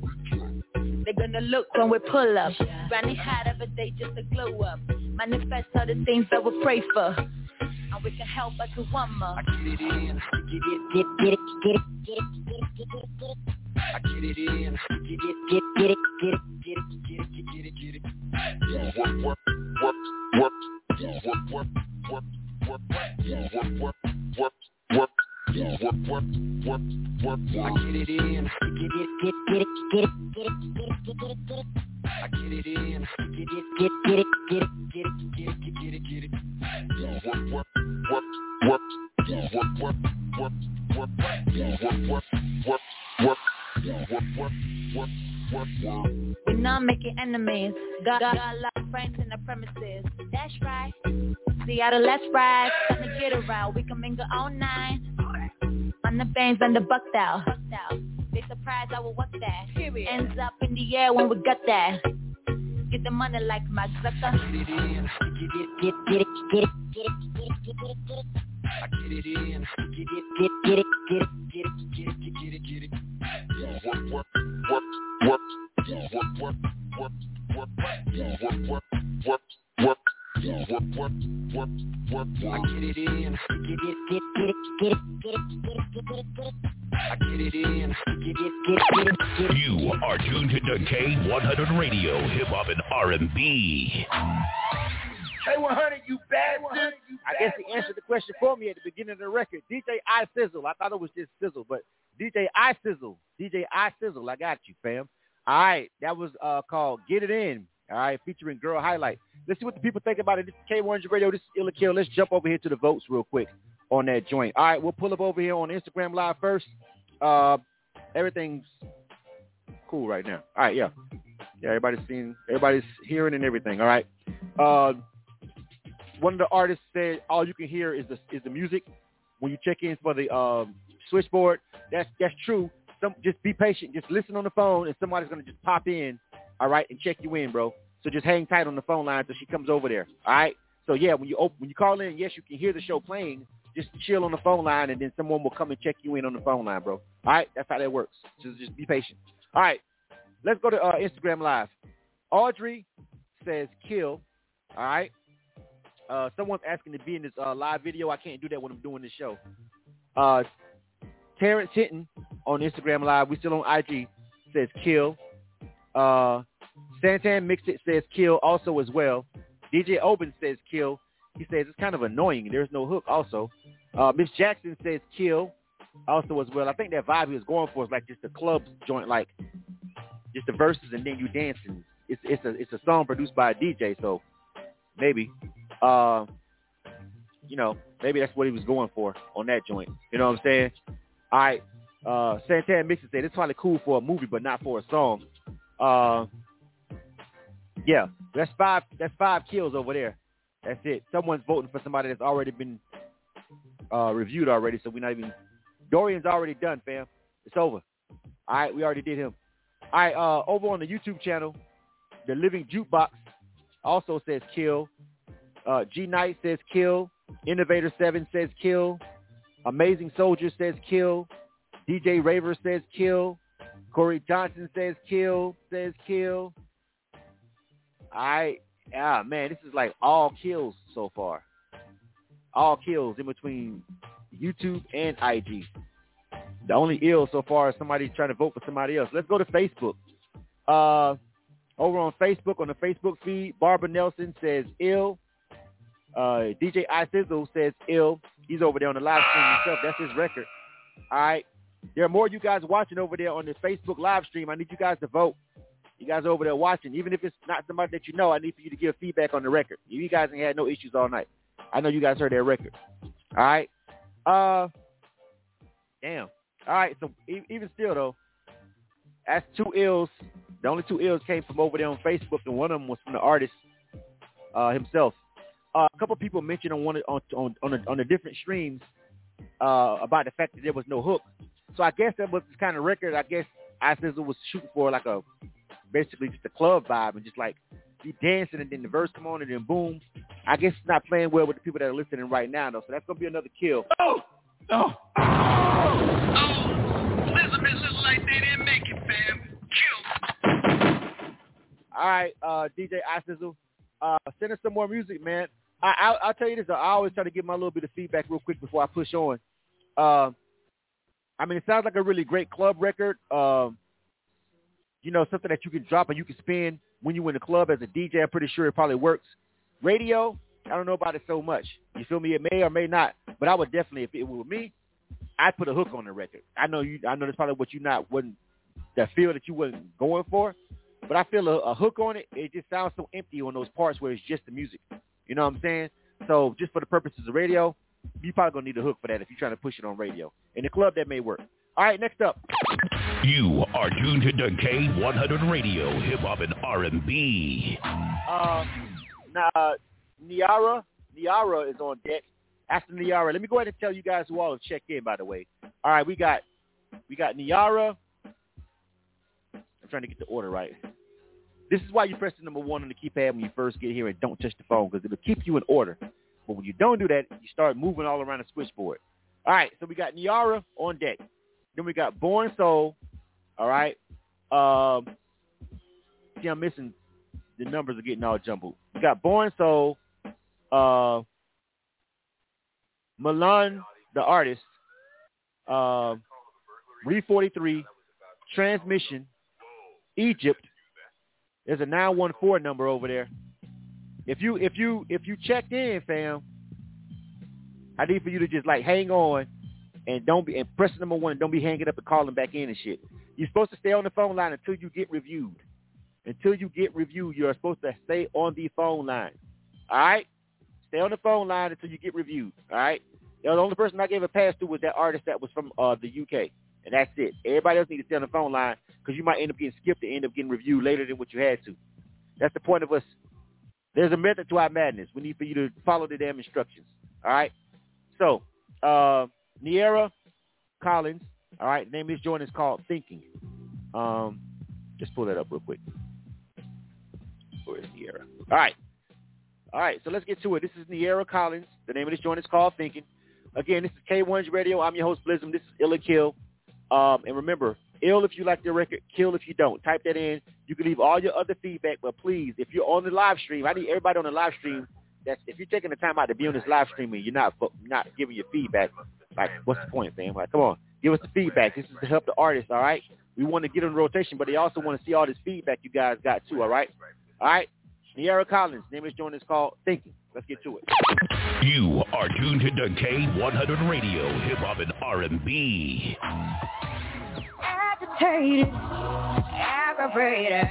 They're gonna look when we pull up. Running hard every day just to glow up. Manifest all the things that we pray for, and we can help us to one more. I get it in, get it. I get it in, get it. Work. I get it in, get it. I get it in, get it. Work. We're not making enemies. Got a lot of friends in the premises. That's right. Seattle, let's ride. Time to get around. We can mingle all night. On the bangs and the bucked out. They surprised I will work that. Ends up in the air when we got that. Get the money like my sucker. Get it. I get it in, get it. Work. I get it in, get it. I get it in, get it. You are tuned to the K100 Radio, hip hop and R&B. K100, you bad dude. I guess he answered the question for me at the beginning of the record. DJ I-Sizzle. I thought it was just Sizzle, but DJ I-Sizzle. DJ I-Sizzle. I got you, fam. All right. That was called Get It In. All right. Featuring Girl Highlight. Let's see what the people think about it. This is K100 Radio. This is ILL or KILL. Let's jump over here to the votes real quick on that joint. All right. We'll pull up over here on Instagram Live first. Everything's cool right now. All right. Yeah. Everybody's seeing. Everybody's hearing and everything. All right. One of the artists said, all you can hear is the music when you check in for the switchboard. That's true. Just be patient. Just listen on the phone, and somebody's going to just pop in, all right, and check you in, bro. So just hang tight on the phone line until she comes over there, all right? So, yeah, when you call in, yes, you can hear the show playing. Just chill on the phone line, and then someone will come and check you in on the phone line, bro. All right? That's how that works. Just be patient. All right. Let's go to Instagram Live. Audrey says kill, all right? Someone's asking to be in this live video. I can't do that when I'm doing this show. Terrence Hinton on Instagram Live. We still on IG. Says kill. Santan Mix It says kill also as well. DJ Oben says kill. He says it's kind of annoying. There's no hook also. Miss Jackson says kill also as well. I think that vibe he was going for is like just the club joint, like just the verses and then you dancing. It's a song produced by a DJ, so maybe. Maybe that's what he was going for on that joint. You know what I'm saying? All right. Santan Mixon said it's probably cool for a movie, but not for a song. Yeah, that's five kills over there. That's it. Someone's voting for somebody that's already been reviewed already, so we're not even. Dorian's already done, fam. It's over. All right, we already did him. All right, over on the YouTube channel, the Living Jukebox also says kill. G Knight says kill. Innovator7 says kill. Amazing Soldier says kill. DJ Raver says kill. Corey Johnson says kill, man, this is like all kills so far. All kills in between YouTube and IG. The only ill so far is somebody trying to vote for somebody else. Let's go to Facebook. Over on Facebook, on the Facebook feed, Barbara Nelson says ill. DJ I-Sizzle says ill. He's over there on the live stream himself. That's his record. All right. There are more of you guys watching over there on this Facebook live stream. I need you guys to vote. You guys are over there watching. Even if it's not somebody that you know, I need for you to give feedback on the record. You guys ain't had no issues all night. I know you guys heard that record. All right. Damn. All right. So even still, though, that's two ills. The only two ills came from over there on Facebook, and one of them was from the artist himself. A couple people mentioned on the different streams about the fact that there was no hook. So I guess that was this kind of record. I guess I-Sizzle was shooting for like a basically just a club vibe and just like you dancing and then the verse come on and then boom. I guess it's not playing well with the people that are listening right now though. So that's gonna be another kill. Oh! Elizabeth looks like they didn't make it, fam. Kill. All right, DJ I-Sizzle, send us some more music, man. I'll tell you this though. I always try to give my little bit of feedback real quick before I push on. I mean, it sounds like a really great club record, you know, something that you can drop and you can spin when you in the club as a DJ. I'm pretty sure it probably works. Radio, I don't know about it so much. You feel me? It may or may not, but I would definitely, if it were me, I'd put a hook on the record. I know that's probably what you wouldn't, that feel that you wasn't going for, but I feel a hook on it. It just sounds so empty on those parts where it's just the music. You know what I'm saying? So just for the purposes of radio, you probably going to need a hook for that if you're trying to push it on radio. In the club, that may work. All right, next up. You are tuned to K100 Radio, hip-hop and R&B. Nyaira is on deck. After Nyaira, let me go ahead and tell you guys who all have checked in, by the way. All right, we got Nyaira. I'm trying to get the order right. This is why you press the number 1 on the keypad when you first get here and don't touch the phone because it will keep you in order. But when you don't do that, you start moving all around the switchboard. All right, so we got Nyaira on deck. Then we got Born Soul. All right. See, I'm missing. The numbers are getting all jumbled. We got Born Soul, Milan, the artist, Re43, Transmission, Egypt. There's a 914 number over there. If you checked in, fam, I need for you to just like hang on and press number 1 and don't be hanging up and calling back in and shit. You're supposed to stay on the phone line until you get reviewed. Until you get reviewed, you're supposed to stay on the phone line. All right? Stay on the phone line until you get reviewed. All right? You know, the only person I gave a pass to was that artist that was from the UK. And that's it. Everybody else needs to stay on the phone line because you might end up getting skipped and end up getting reviewed later than what you had to. That's the point of us. There's a method to our madness. We need for you to follow the damn instructions. All right? So, Nyaira Collins, all right, the name of this joint is called Thinking. Just pull that up real quick. Where is Nyaira? All right. All right, so let's get to it. This is Nyaira Collins. The name of this joint is called Thinking. Again, this is K100 Radio. I'm your host, Blizzum. This is ILL or KILL. And remember, ill if you like the record, kill if you don't. Type that in. You can leave all your other feedback, but please, if you're on the live stream, I need everybody on the live stream. If you're taking the time out to be on this live stream and you're not giving your feedback, like, what's the point, fam? Like, come on, give us the feedback. This is to help the artists, all right? We want to get on rotation, but they also want to see all this feedback you guys got, too, all right? All right? Nyaira Collins, name is joining us called Thinking. Let's get to it. You are tuned to K100 Radio, hip-hop and R&B. Agitated, aggravated,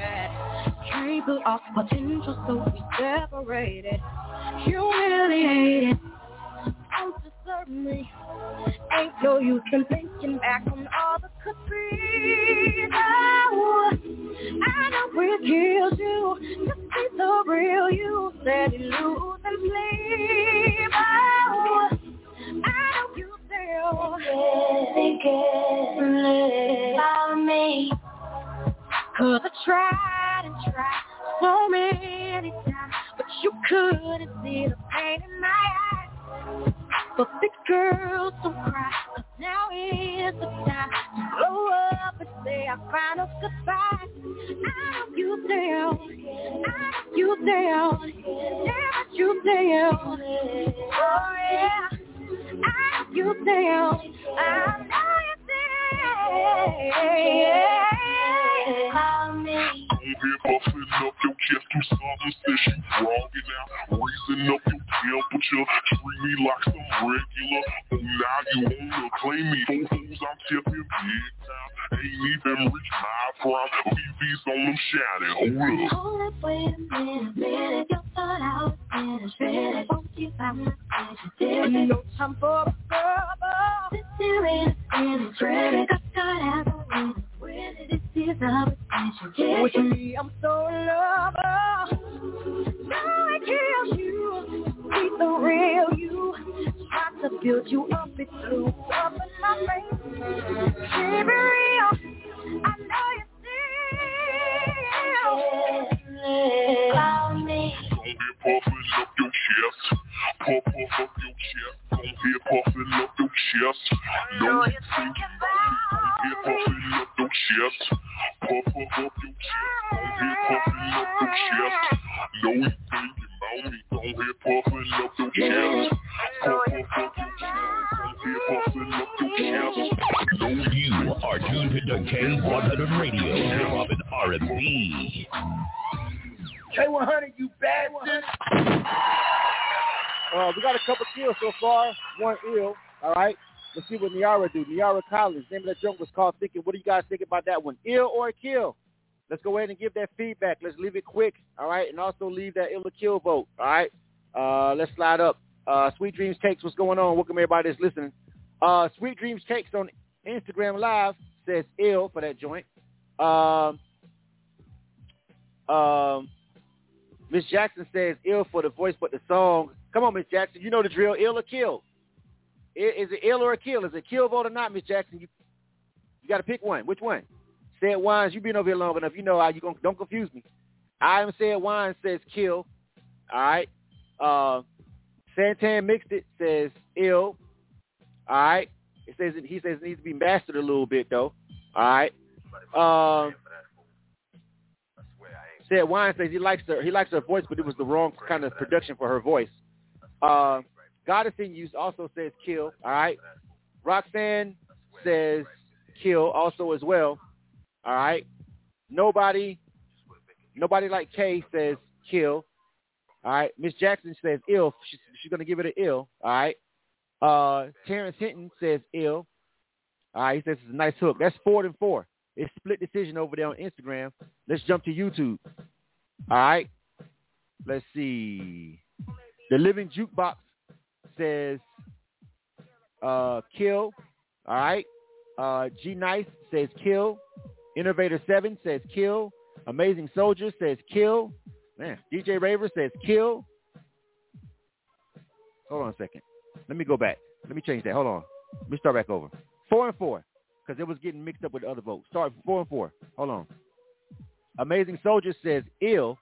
can't pull off potential, so we separated. Humiliated, don't deserve me. Ain't no use in thinking back on all the could be. Oh, I know we'll kill you. Just be the real you. Let it loose and leave. Oh, I know you still thinking about me. Cause I tried and tried so many times, but you couldn't see the pain in my eyes. girls don't cry, 'cause now is the time to blow up and say our final goodbye. I you down, never you down. Oh yeah, I you down, I know you down. Call me. Don't be buffing up your chest to something, says you wrong it out. Raising up your temperature, treat me like some regular. Oh, now you wanna claim me, foes I'm tipping big time. Ain't even reached my prime, BB's on them shouting, hold up. Hold up, wait a minute, you thought I was finished, really won't you find my attention, did it? No time for a scrubber, this here is finished, really I thought I was finished. This is a relationship with me, I'm so lover. Now I kill you, be the real you. Try to build you up and through up in my face. Keep it real, I know you still love me. Don't be puffing up your chest, puff up your chest. Don't be puffing up your chest. I know you're thinking about me. Chest, puff up your chest, don't hear puffin' up your chest. No, you thinking about me, don't hear puffin' up your chest. Puff up your chest, don't hear puffin' up your chest. No, you are tuned to K100 Radio, hip hop and R&B. K100, you bastard. We got a couple kills so far, one ill, all right? Let's see what Nyaira do. Nyaira Collins. Name of that junk was called Thinking. What do you guys think about that one? Ill or kill? Let's go ahead and give that feedback. Let's leave it quick, all right? And also leave that ill or kill vote, all right? Let's slide up. Sweet Dreams Takes, what's going on? Welcome everybody that's listening. Sweet Dreams Takes on Instagram Live says ill for that joint. Miss Jackson says ill for the voice but the song. Come on, Miss Jackson. You know the drill. Ill or kill? Is it ill or a kill? Is it a kill vote or not, Miss Jackson? You got to pick one. Which one? Said Wines, you've been over here long enough. You know how you going. Don't confuse me. I am Said Wines says kill. All right. Santan Mixed It says ill. All right. It says he says it needs to be mastered a little bit though. All right. Said Wines says he likes her voice, but it was the wrong kind of production for her voice. Goddess in Use also says kill, all right? Roxanne says kill also as well, all right? Nobody Like K says kill, all right? Miss Jackson says ill. She's going to give it an ill, all right? Terrence Hinton says ill, all right? He says it's a nice hook. That's 4-4. It's split decision over there on Instagram. Let's jump to YouTube, all right? Let's see. The Living Jukebox says kill, all right? G Nice says kill. Innovator 7 says kill. Amazing Soldier says kill. Man, DJ Raver says kill. Hold on a second. Let me go back. Let me change that. Hold on. Let me start back over. 4-4, because it was getting mixed up with the other votes. Start 4-4. Hold on. Amazing Soldier says ill.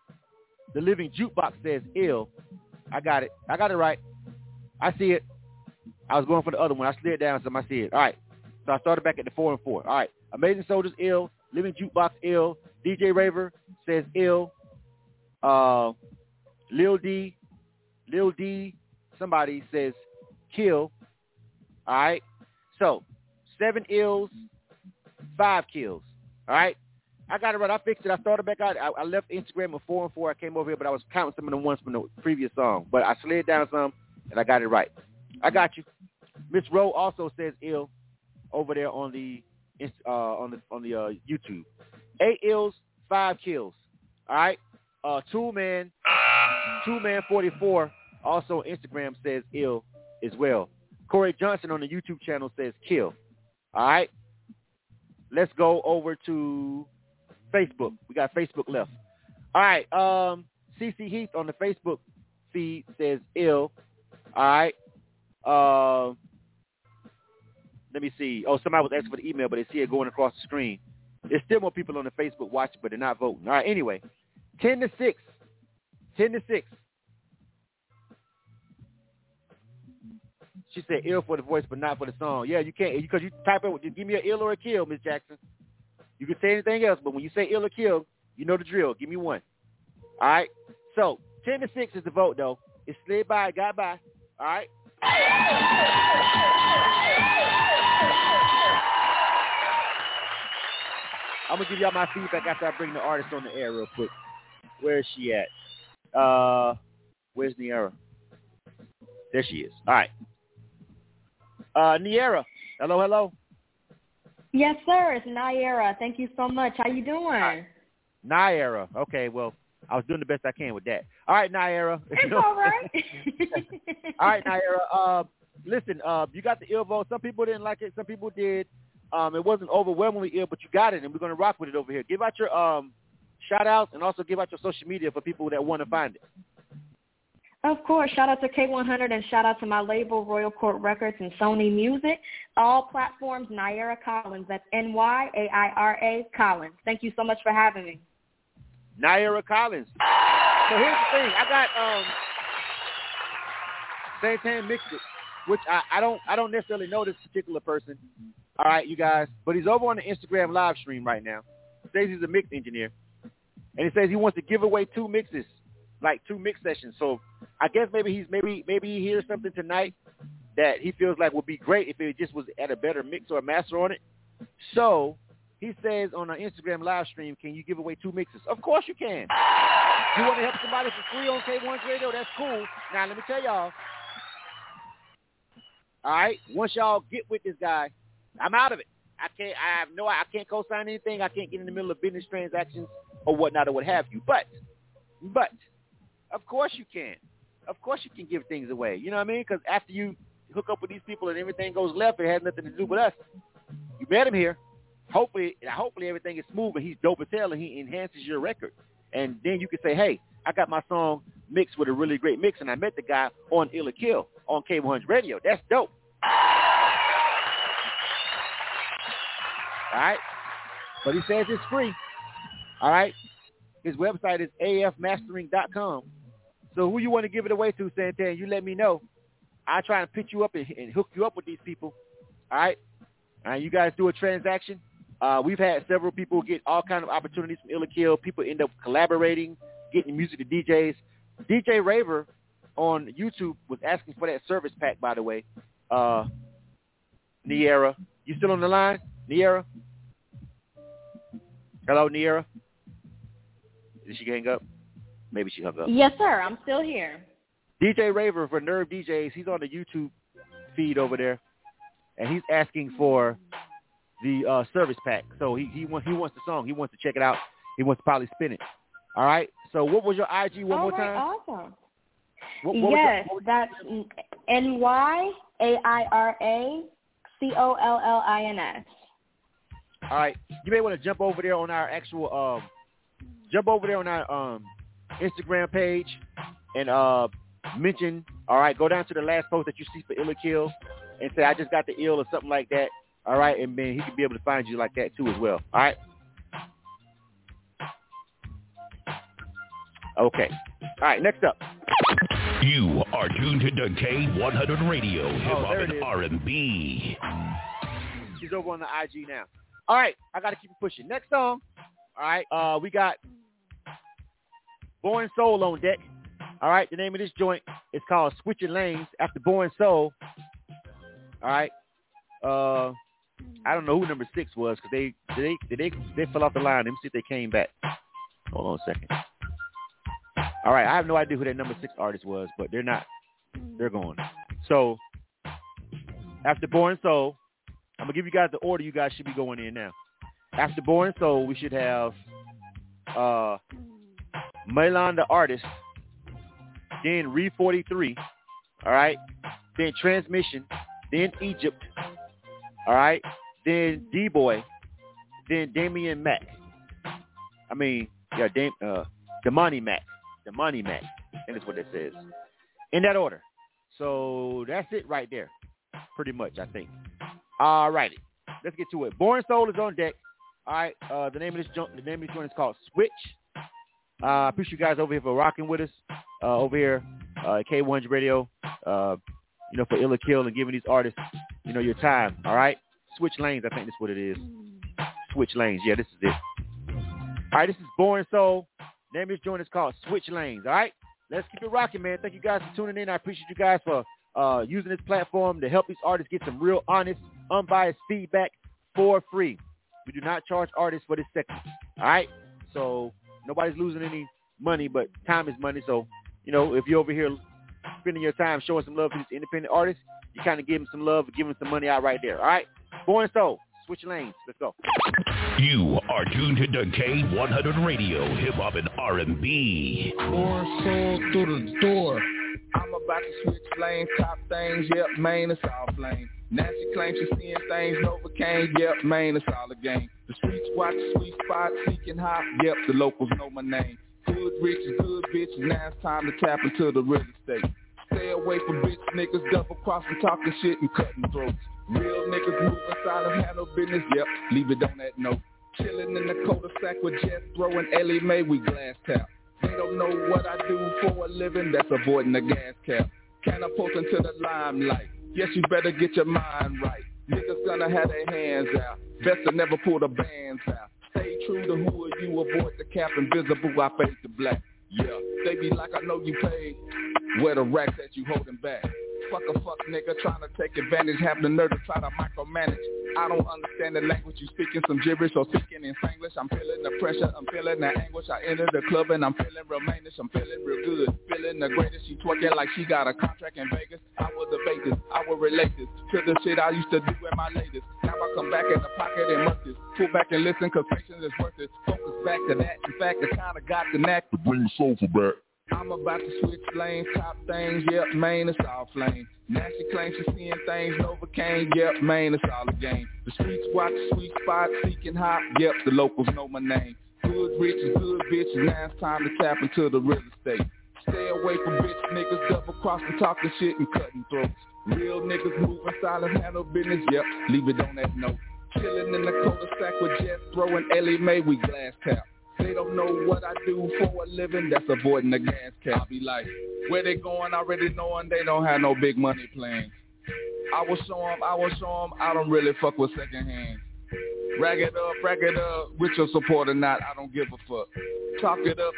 The Living Jukebox says ill. I got it right. I see it. I was going for the other one. I slid down, so I see it. All right. So I started back at the 4-4. All right. Amazing Soldiers, ill. Living Jukebox, ill. DJ Raver says ill. Lil D, somebody says kill. All right. So 7 ills, 5 kills. All right. I got it right. I fixed it. I started back out. I left Instagram at 4-4. I came over here, but I was counting some of the ones from the previous song. But I slid down some. And I got it right. I got you. Miss Rowe also says ill over there on the YouTube. 8 ills, 5 kills. All right. Toolman 44 also Instagram says ill as well. Corey Johnson on the YouTube channel says kill. All right. Let's go over to Facebook. We got Facebook left. All right. CC Heath on the Facebook feed says ill. All right. Let me see. Oh, somebody was asking for the email, but they see it going across the screen. There's still more people on the Facebook watching, but they're not voting. All right. Anyway, 10-6. 10-6. She said ill for the voice, but not for the song. Yeah, you can't, because you type in, just give me an ill or a kill, Miss Jackson. You can say anything else, but when you say ill or kill, you know the drill. Give me one. All right? So 10 to 6 is the vote, though. It's slid by, got by. All right? I'm going to give y'all my feedback after I bring the artist on the air real quick. Where is she at? Where's Nyaira? There she is. All right. Nyaira. Hello, hello. Yes, sir. It's Nyaira. Thank you so much. How you doing? Right. Nyaira. Okay, well, I was doing the best I can with that. All right, Nyaira. It's all right. All right, Nyaira. Listen, you got the ill vote. Some people didn't like it. Some people did. It wasn't overwhelmingly ill, but you got it, and we're going to rock with it over here. Give out your shout-outs and also give out your social media for people that want to find it. Of course. Shout-out to K100 and shout-out to my label, Royal Court Records and Sony Music. All platforms, Nyaira Collins. That's Nyaira Collins. Thank you so much for having me. Nyaira Collins. So here's the thing. I got Santana Mixed It, which I don't necessarily know this particular person. All right, you guys. But he's over on the Instagram live stream right now. Says he's a mix engineer. And he says he wants to give away 2 mixes, like 2 mix sessions. So I guess maybe he hears something tonight that he feels like would be great if it just was at a better mix or a master on it. So he says on our Instagram live stream, can you give away 2 mixes? Of course you can. You want to help somebody for free on K100 Radio? That's cool. Now let me tell y'all. All right, once y'all get with this guy, I'm out of it. I can't co-sign anything. I can't get in the middle of business transactions or whatnot or what have you. But, of course you can. Of course you can give things away. You know what I mean? Because after you hook up with these people and everything goes left, it has nothing to do with us. You met him here. Hopefully everything is smooth and he's dope as hell and he enhances your record. And then you can say, hey, I got my song mixed with a really great mix and I met the guy on ILL or KILL on K100 Radio. That's dope. All right, but he says it's free. All right, his website is afmastering.com. So who you want to give it away to, Santana? You let me know. I try and pitch you up and hook you up with these people. All right, you guys do a transaction. We've had several people get all kind of opportunities from ILL or KILL. People end up collaborating, getting music to DJs. DJ Raver on YouTube was asking for that service pack, by the way. Nyaira, you still on the line? Nyaira? Hello, Nyaira? Did she hang up? Maybe she hung up. Yes, sir. I'm still here. DJ Raver for Nerve DJs. He's on the YouTube feed over there, and he's asking for the service pack. So he wants the song. He wants to check it out. He wants to probably spin it. All right? So what was your IG one more time? Awesome. That's NYAIRACOLLINS. All right, you may want to jump over there on our actual Instagram page and mention. All right, go down to the last post that you see for ILL or KILL and say I just got the ill or something like that. All right, and man, he could be able to find you like that too as well. All right. Okay. All right. Next up. You are tuned to K100 Radio, Hip Hop and R&B. She's over on the IG now. All right, I got to keep pushing. Next song, all right, we got Born Soul on deck. All right, the name of this joint is called Switching Lanes after Born Soul. All right, I don't know who number 6 was because they fell off the line. Let me see if they came back. Hold on a second. All right, I have no idea who that number 6 artist was, but they're not. They're gone. So after Born Soul, I'm going to give you guys the order you guys should be going in now. After Born Soul, we should have Milan the Artist, then Re43, all right, then Transmission, then Egypt, all right, then D-Boy, then Damani Mack. Damani Mack. Damani Mack. That is what it says. In that order. So that's it right there, pretty much, I think. All righty, let's get to it. Born Soul is on deck. All right, the name of this joint is called Switch. I appreciate you guys over here for rocking with us over here at K100 Radio. you know, for ILL or KILL and giving these artists, you know, your time. All right? Switch Lanes, I think that's what it is. Switch Lanes. Yeah, this is it. All right, this is Born Soul. Name of this joint is called Switch Lanes. All right? Let's keep it rocking, man. Thank you guys for tuning in. I appreciate you guys for using this platform to help these artists get some real honest, unbiased feedback for free. We do not charge artists for this section. All right? So nobody's losing any money, but time is money. So, you know, if you're over here spending your time showing some love to these independent artists, you kind of give them some love, give them some money out right there. All right? Born Soul, Switch Lanes. Let's go. You are tuned to K100 Radio, hip-hop and R&B. Born Soul through the door. I'm about to switch lanes, top things, yep, man, it's all flame. Now she claims she's seeing things, overcame, yep, man, it's all a game. The streets watch the sweet spot, seeking hop, yep, the locals know my name. Good riches, good bitches, now it's time to tap into the real estate. Stay away from bitch niggas, double-crossing, talking shit and cutting throats. Real niggas moving silent, handle business, yep, leave it on that note. Chilling in the cul-de-sac with Jethro throwing Ellie Mae, we glass tap. They don't know what I do for a living, that's avoiding the gas cap. Catapult into the limelight, yes, you better get your mind right. Niggas gonna have their hands out, best to never pull the bands out. Stay true to who you, avoid the cap, invisible, I fade to black. Yeah, they be like, I know you paid, where the racks that you holding back. Fuck a fuck nigga trying to take advantage, have the nerve to try to micromanage. I don't understand the language, you speaking some gibberish or speaking in English. I'm feeling the pressure, I'm feeling the anguish. I entered the club and I'm feeling remainers, I'm feeling real good, feeling the greatest. She twerking like she got a contract in Vegas. I was the Vegas, I was related to the shit I used to do in my latest. Now I come back in the pocket and murk this. Pull back and listen, cause patience is worth it. Focus back to that, in fact I kinda got the knack to bring the soulful back. I'm about to switch lanes, top things, yep, man, it's all flame. Now she claims she's seeing things, overcame, yep, man, it's all a game. The streets watch the sweet spot, seeking hop, yep, the locals know my name. Good riches, good bitches, now it's time to tap into the real estate. Stay away from bitch niggas, double-crossing, talking shit and cutting throats. Real niggas moving silent, handle business, yep, leave it on that note. Chilling in the cul-de-sac with Jethro and Ellie Mae, we glass tap. They don't know what I do for a living, that's avoiding the gas cap. I be like, where they going, already knowing they don't have no big money plans. I will show them, I don't really fuck with second hand. Rack it up, with your support or not, I don't give a fuck. Talk it up,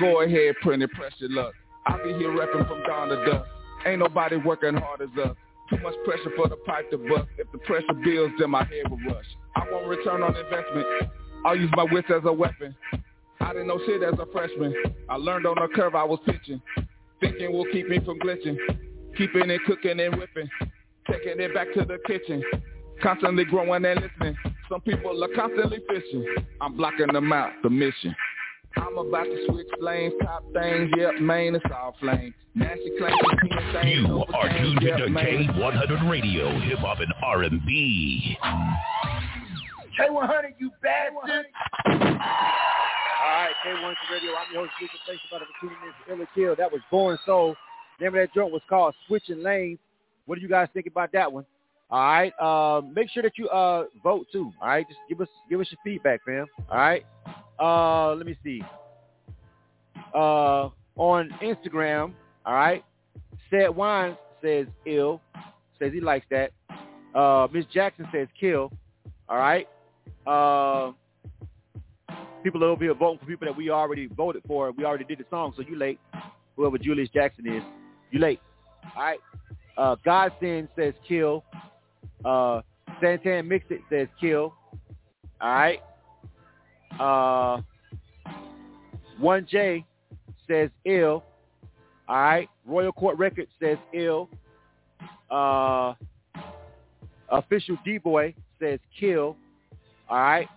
go ahead, print it, press your luck. I be here repping from dawn to dusk, ain't nobody working hard as us. Too much pressure for the pipe to bust, if the pressure builds, then my head will rush. I want return on investment. I use my wits as a weapon. I didn't know shit as a freshman. I learned on the curve I was pitching. Thinking will keep me from glitching. Keeping it cooking and whipping. Taking it back to the kitchen. Constantly growing and listening. Some people are constantly fishing. I'm blocking them out, the mission. I'm about to switch lanes, top things, yep, man, it's all flame. Now she claims she's seeing things. You are tuned to K100 Radio, hip hop and R&B. K100, you bastard! Alright, K100 Radio, I'm your host, Richard. Thanks for tuning in to ILL or KILL. That was Born Soul. The name of that joint was called Switching Lanes. What do you guys think about that one? Alright, make sure that you vote too. Alright, just give us your feedback, fam. Alright. Let me see. On Instagram, alright, Said Wines says ill. Says he likes that. Miss Jackson says kill. Alright. People are over here voting for people that we already voted for. We already did the song, so you late. Whoever Julius Jackson is, you late. Alright. Godsend says kill. Santan Mix It says kill. Alright. 1J says ill. Alright. Royal Court Records says ill. Official D-Boy says kill. Alright.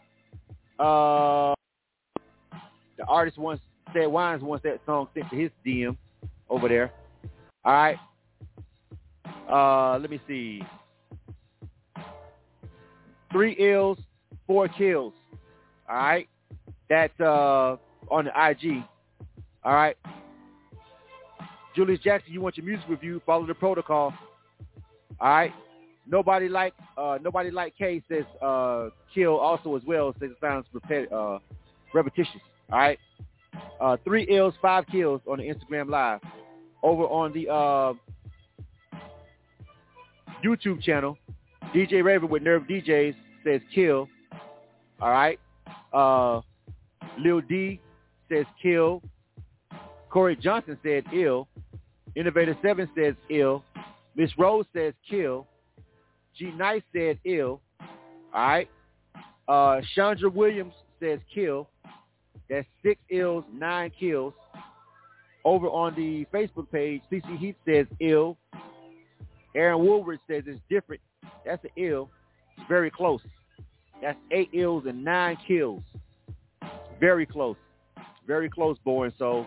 The artist once said Wines wants that song sent to his DM over there. Alright. Let me see. 3 ills, 4 kills. Alright. That's on the IG. Alright. Julius Jackson, you want your music review, follow the protocol. Alright. Nobody like K says kill also as well, says it sounds repetitious. All right, 3 ills, 5 kills on the Instagram live. Over on the YouTube channel. DJ Raven with Nerve DJs says kill. All right. Lil D says kill. Corey Johnson said ill. Innovator 7 says ill. Miss Rose says kill. G Nice said ill. All right. Chandra Williams says kill. That's 6 ills, 9 kills. Over on the Facebook page, CC Heath says ill. Aaron Woolworth says it's different. That's an ill. It's very close. That's 8 ills and 9 kills. Very close. Very close, Born Soul.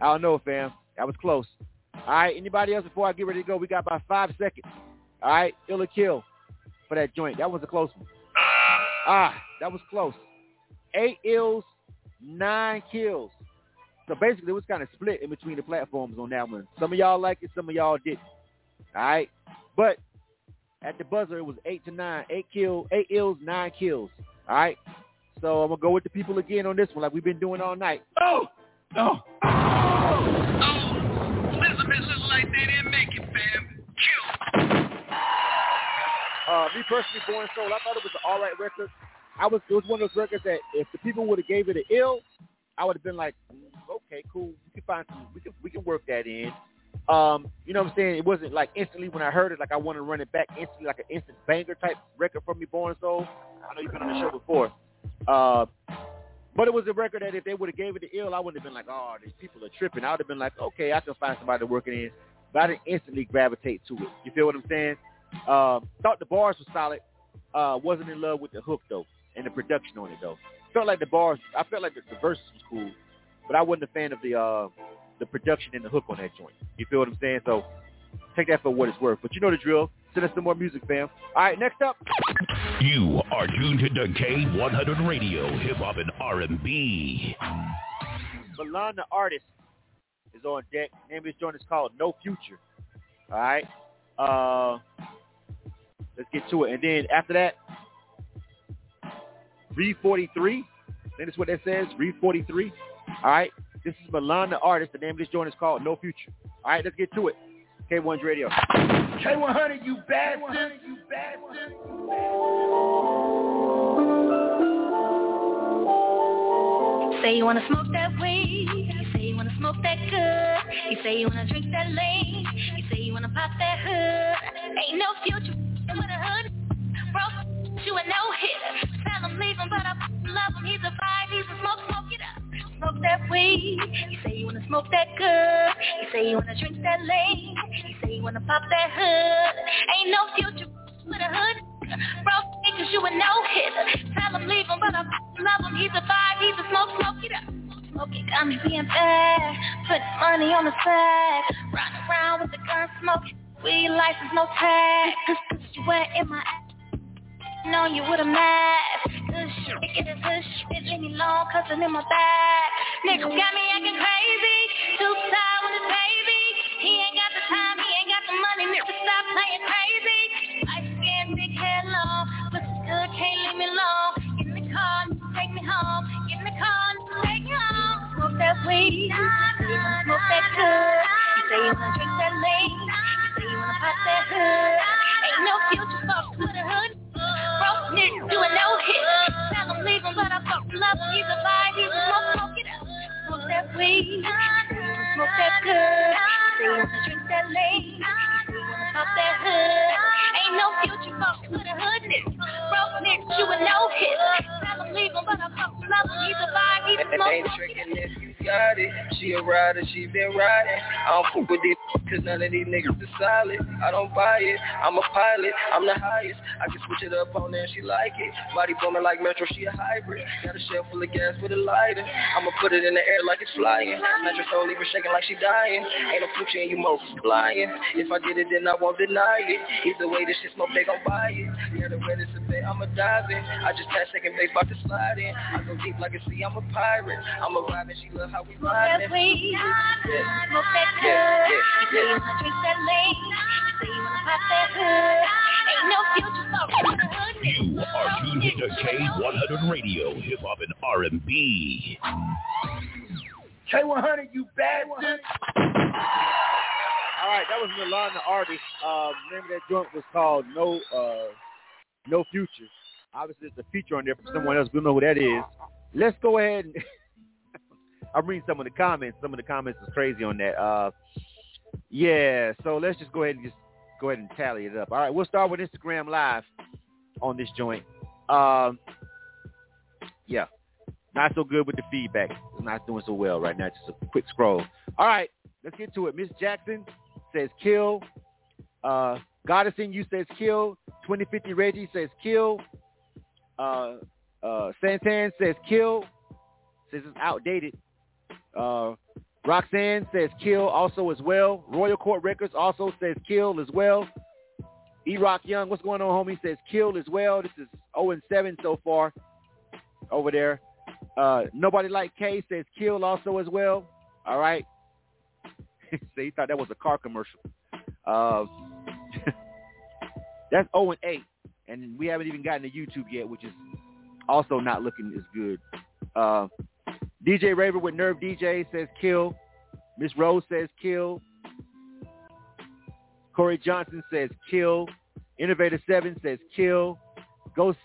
I don't know, fam. That was close. All right, anybody else before I get ready to go? We got about 5 seconds. All right, ill or kill for that joint. That was a close one. That was close. 8 ills, 9 kills. So basically, it was kind of split in between the platforms on that one. Some of y'all liked it, some of y'all didn't. All right, but at the buzzer, it was 8 to 9, 8 ills, 9 kills. All right, so I'm gonna go with the people again on this one, like we've been doing all night. Elizabeth looked like they didn't make it, fam. Kill. Me personally, Born Soul, I thought it was an all right record. It was one of those records that if the people would have gave it an ill, I would have been like, okay, cool, we can find some, we can work that in. You know what I'm saying? It wasn't like instantly when I heard it, like I want to run it back instantly, like an instant banger type record for me, Born Soul. I know you've been on the show before. But it was a record that if they would have gave it the ill, I wouldn't have been like, oh, these people are tripping. I would have been like, okay, I can find somebody to work it in. But I didn't instantly gravitate to it. You feel what I'm saying? Thought the bars were solid. Wasn't in love with the hook, though, and the production on it, though. I felt like the verses was cool, but I wasn't a fan of the production and the hook on that joint. You feel what I'm saying? So take that for what it's worth. But you know the drill. Send us some more music, fam. All right, next up. You are tuned to K100 Radio, Hip-Hop and R&B. Milan the Artist is on deck. Name of this joint is called No Future. All right. Let's get to it. And then after that, Re43. That's what that says, Re43. All right. This is Milan the Artist. The name of this joint is called No Future. All right. Let's get to it. K100 Radio. K100, you bastard. You bastard. You say you want to smoke that weed. You say you want to smoke that good. You say you want to drink that lean. You say you want to pop that hood. Ain't no future with a hood. Bro, you a no-hitter. Tell him leave him, but I love him. He's a vibe, he's a smoke, smoke it up. Smoke that weed. You say you wanna smoke that good. You say you wanna drink that lean. You say you wanna pop that hood. Ain't no future with a hood. Bro, cause you a no-hitter. Tell him leave him, but I love him. He's a vibe, he's a smoke, smoke it up. Smoke it got me being bad. Put money on the side. Run around with the gun smoke. Weed life is no tag. Cause you wet in my ass. No, you with a mask. Good shit, it is good shit. Leave me alone, cause I'm in my bag. Nigga got me acting crazy. Two-side with his baby. He ain't got the time, he ain't got the money. Nigga, stop playing crazy. Light skin, big hair long. Pussy's good, can't leave me alone. Get in the car, take me home. Get in the car, take me home. Smoke that weed. You say you wanna smoke that good. You say you wanna drink that lean. You say you wanna pop that hood. Ain't no future folks with a hood. Broke niggas do a no-hit. Tell him leave him, but I fucking love him. He's a vibe, he's a smoke, smoke it up. Smoke that weed, smoke that good. Say you wanna drink that lean, say you wanna pop that hood. Ain't no future folks with a hood nigga. Broke niggas do a no-hit. Tell him leave him, but I fucking love him. He's a vibe, he's a smoke, smoke it up. Got it. She a rider, she been riding. I don't fuck with these cause none of these niggas is solid. I don't buy it. I'm a pilot, I'm the highest. I can switch it up on there, she like it. Body bumming like Metro, she a hybrid. Got a shell full of gas with a lighter. I'ma put it in the air like it's flying. Metro soul even shaking like she dying. Ain't no future in you most lying. If I get it, then I won't deny it. Either way, this shit smoke, they gon' buy it. Yeah, the red is a bit, I'ma dive in. I just pass second base, bout to slide in. I go deep like a sea, I'm a pirate. I'm a robin, she love. Smoke that weed, smoke that good. You say you wanna drink that lean, you say you wanna pop that hood. Ain't no future folks. You are tuned to K100 Radio, Hip Hop and R&B. K100, you bad one. All right, that was Milan, the artist. The name of that joint was called No Future. Obviously, it's a feature on there for someone else. We know who that is. Let's go ahead and I'm reading some of the comments. Some of the comments is crazy on that. Yeah, so let's just go ahead and tally it up. All right, we'll start with Instagram Live on this joint. Yeah, not so good with the feedback. It's not doing so well right now. Just a quick scroll. All right, let's get to it. Miss Jackson says kill. Goddess in You says kill. 2050 Reggie says kill. Santan says kill. Says it's outdated. Roxanne says kill also as well. Royal Court Records also says kill as well. E-Rock Young, what's going on, homie? Says kill as well. This is 0-7 so far over there. Nobody Like K says kill also as well. All right. So he thought that was a car commercial. That's 0-8. And we haven't even gotten to YouTube yet, which is also not looking as good. DJ Raver with Nerve DJ says kill. Miss Rose says kill. Corey Johnson says kill. Innovator 7 says kill. Ghost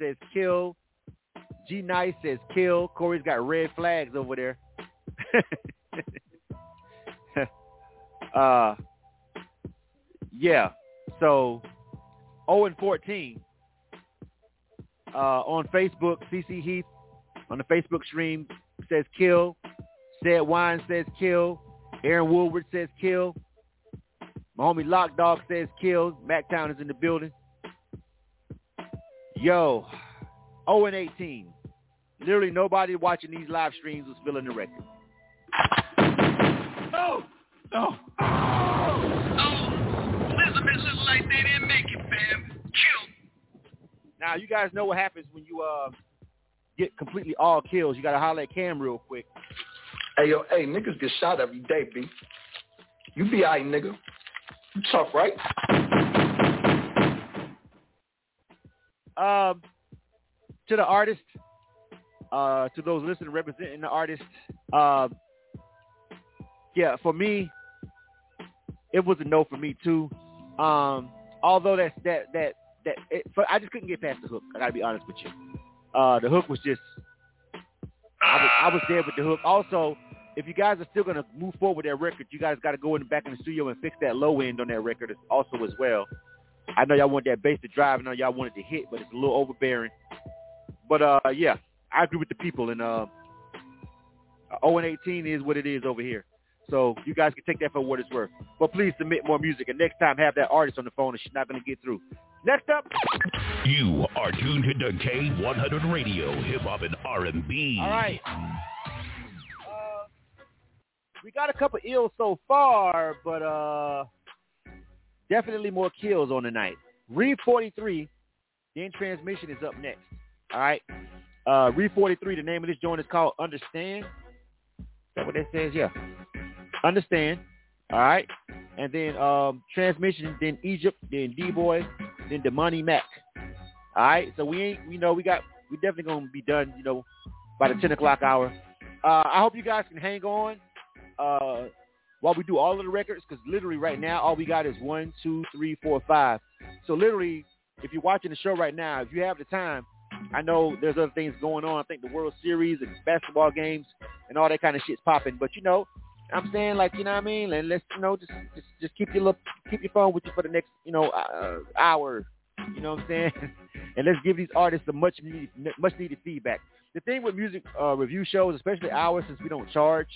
says kill. G Nice says kill. Corey's got red flags over there. Yeah. So 0-14. On Facebook, CC Heath on the Facebook stream says kill. Said Wine says kill. Aaron Woodward says kill. My homie Lock Dog says kill. MacTown is in the building. Yo, 0-18. Literally nobody watching these live streams was filling the record. Oh, no. Oh, oh. Listen like they didn't make it, fam. Kill. Now, you guys know what happens when you get completely all kills. You got to holler at Cam real quick. Hey, yo, hey, niggas get shot every day, B. You be all right, nigga. You tough, right? To the artist, to those listening representing the artist, yeah, for me, it was a no for me, too. Although I just couldn't get past the hook. I gotta be honest with you. The hook was just I was there with the hook. Also, if you guys are still gonna move forward with that record, you guys gotta go in the back in the studio and fix that low end on that record also as well. I know y'all want that bass to drive. I know y'all want it to hit, but it's a little overbearing. But yeah, I agree with the people. And 0-18 is what it is over here. So you guys can take that for what it's worth. But please submit more music, and next time have that artist on the phone, and she's not gonna get through. Next up, you are tuned into K100 Radio, Hip Hop and R&B. All right, we got a couple ills so far, but definitely more kills on the night. Re43, then Transmission is up next. All right, Re43. The name of this joint is called Understand. Is that what that says? Yeah, Understand. All right, and then Transmission, then Egypt, then D-Boy. Then Damani Mack. All right, so we definitely gonna be done, by the 10 o'clock hour. I hope you guys can hang on while we do all of the records, because literally right now all we got is 1, 2, 3, 4, 5. So literally, if you're watching the show right now, if you have the time, I know there's other things going on. I think the World Series and basketball games and all that kind of shit's popping. But I'm saying, and let's, just keep your phone with you for the next, hour, and let's give these artists some much needed feedback. The thing with music review shows, especially ours, since we don't charge,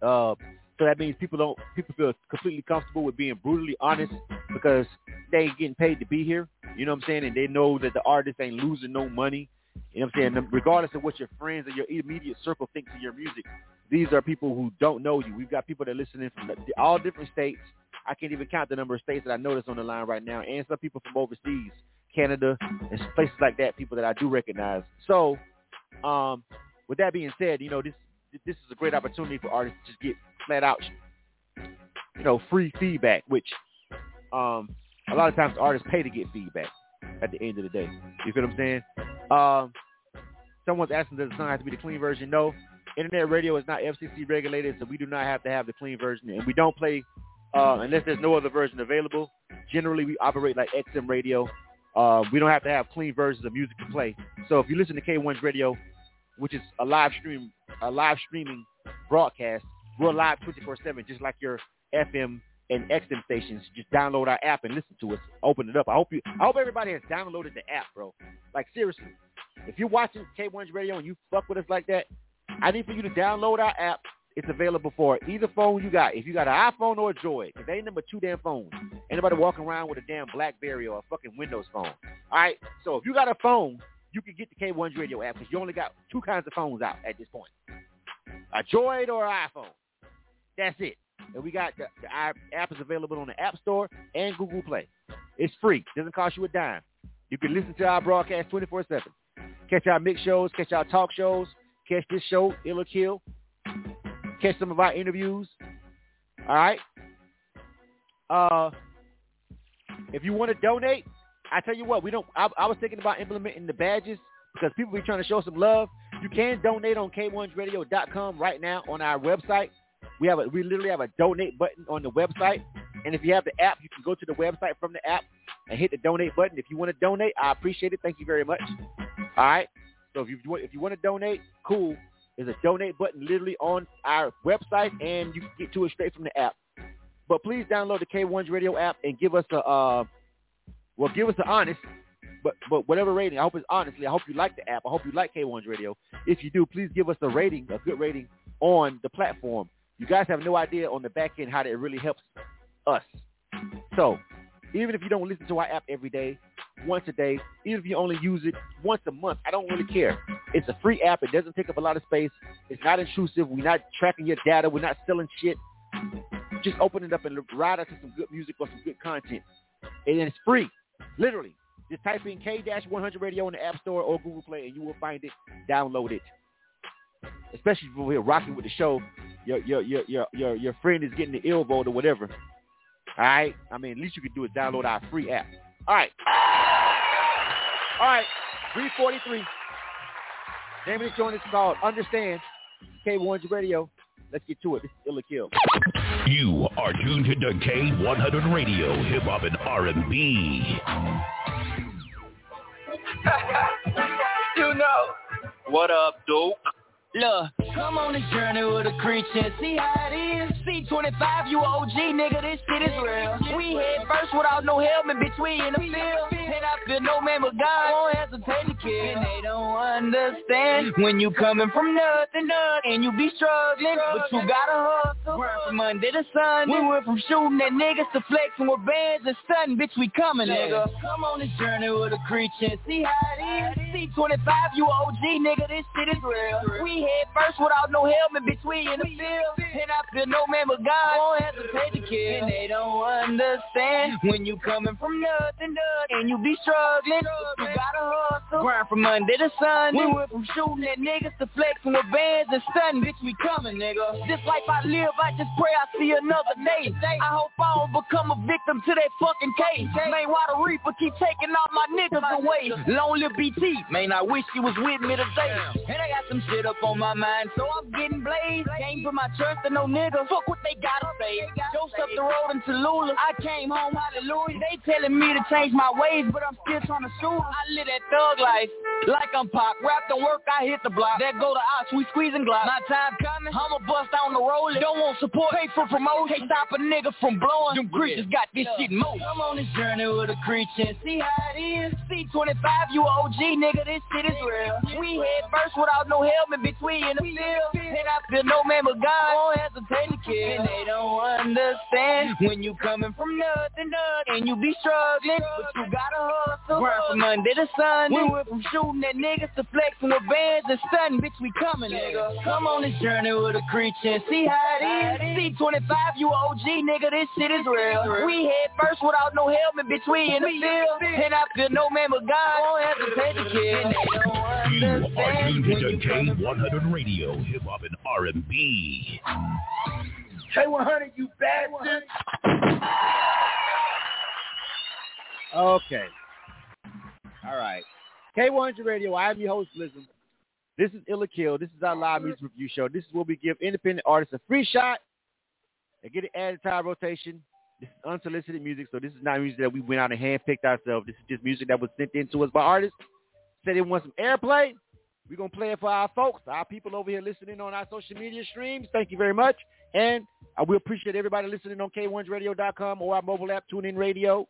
so that means people feel completely comfortable with being brutally honest, because they ain't getting paid to be here, and they know that the artist ain't losing no money. Regardless of what your friends and your immediate circle think of your music, these are people who don't know you. We've got people that listen in from all different states. I can't even count the number of states that I know that's on the line right now, and some people from overseas, Canada, and places like that, people that I do recognize. So with that being said, this is a great opportunity for artists to just get flat out, free feedback, which a lot of times artists pay to get feedback at the end of the day. You feel what I'm saying? Someone's asking, does the song have to be the clean version? No. Internet radio is not FCC regulated, so we do not have to have the clean version. And we don't play, unless there's no other version available. Generally, we operate like XM radio. We don't have to have clean versions of music to play. So if you listen to K100 Radio, which is a live streaming broadcast, we're live 24/7, just like your FM and XM stations. Just download our app and listen to us. Open it up. I hope everybody has downloaded the app, bro. Like, seriously, if you're watching K100 Radio and you fuck with us like that, I need for you to download our app. It's available for either phone you got. If you got an iPhone or a Droid, because they ain't number two damn phones. Anybody walking around with a damn BlackBerry or a fucking Windows phone. All right? So if you got a phone, you can get the K100 Radio app because you only got two kinds of phones out at this point. A Droid or an iPhone. That's it. And we got our app is available on the App Store and Google Play. It's free. Doesn't cost you a dime. You can listen to our broadcast 24/7. Catch our mix shows, catch our talk shows, catch this show, ILL or KILL. Catch some of our interviews. All right. If you want to donate, I tell you what, we don't. I was thinking about implementing the badges because people be trying to show some love. You can donate on K1radio.com right now on our website. We literally have a donate button on the website, and if you have the app, you can go to the website from the app and hit the donate button. If you want to donate, I appreciate it. Thank you very much. All right. So if you want to donate, cool. There's a donate button literally on our website, and you can get to it straight from the app. But please download the K100 Radio app and give us an honest, but whatever rating. I hope it's honestly. I hope you like the app. I hope you like K100 Radio. If you do, please give us a rating, a good rating on the platform. You guys have no idea on the back end how that really helps us. So even if you don't listen to our app every day, once a day, even if you only use it once a month, I don't really care. It's a free app. It doesn't take up a lot of space. It's not intrusive. We're not tracking your data. We're not selling shit. Just open it up and ride us to some good music or some good content. And it's free, literally. Just type in K100 Radio in the App Store or Google Play, and you will find it. Download it. Especially if you're rocking with the show, your friend is getting the ill vote or whatever. All right? I mean, at least you can do is download our free app. All right. All right. Re43. Name of this joint is called Understand. K100 Radio. Let's get to it. This is ILL or KILL. You are tuned to K100 Radio, hip hop and R&B. You know. What up, dope? Look, come on this journey with a creature, see how it is. C25, you OG, nigga, this shit is real. We head first without no helmet, bitch, we in the field. And I feel no man but God, won't hesitate to kill. And they don't understand when you coming from nothing, and you be struggling, but you gotta hustle. Grind from Monday to Sunday, we went from shooting at niggas to flexing with bands and stunting, bitch, we coming, nigga. Come on this journey with a creature, see how it is. C25, you OG, nigga, this shit is real. We head first without no helmet, bitch, we in the field. And I feel no man but God, won't hesitate to kill. And they don't understand when you coming from nothing, and you be struggling, you gotta hustle. Grind from Monday to Sunday, we went from shooting at niggas to flexing with bands and stunning, bitch, we coming, nigga. This life I live, I just pray I see another day. I hope I don't become a victim to that fucking case. Man, why the reaper keep taking all my niggas away? Lonely BT, man, I wish you was with me today. And I got some shit up on my mind, so I'm getting blazed. Came from my church to no niggas. Fuck what they gotta say. Jokes up the road in Tallulah. I came home, hallelujah. They telling me to change my ways, but I'm still trying to shoot. I live that thug life, like I'm Pac. Rap don't work, I hit the block. That go to ops, we squeezing Glock. My time coming, I'ma bust on the road. Don't want support, pay for promotion. Can't stop a nigga from blowing. Them creatures got this shit more. I'm on this journey with a creature, see how it is. C25, you OG, nigga, this shit is real. We head first without no helmet, bitch. We in the field, and I feel no man but God, won't hesitate to kill. And they don't understand when you coming from nothing, and you be struggling, but you gotta hustle. Grind from Monday to Sunday, we went from shooting at niggas to flexing with bands and stunning, bitch, we coming, nigga. Come on this journey with a creature, see how it is. C25, you OG, nigga, this shit is real. We head first without no helmet, bitch, we in the field, and I feel no man but God, won't hesitate to kill. And they don't understand when you coming from nothing. Radio, hip hop and R&B. K100, you bad one. Okay. All right. K100 Radio. I am your host, Lizzo. This is ILL or KILL. This is our live music review show. This is where we give independent artists a free shot and get it added to our rotation. This is unsolicited music, so this is not music that we went out and handpicked ourselves. This is just music that was sent in to us by artists. Said they want some airplay. We're going to play it for our folks, our people over here listening on our social media streams. Thank you very much. And I will appreciate everybody listening on K100Radio.com or our mobile app, TuneIn Radio.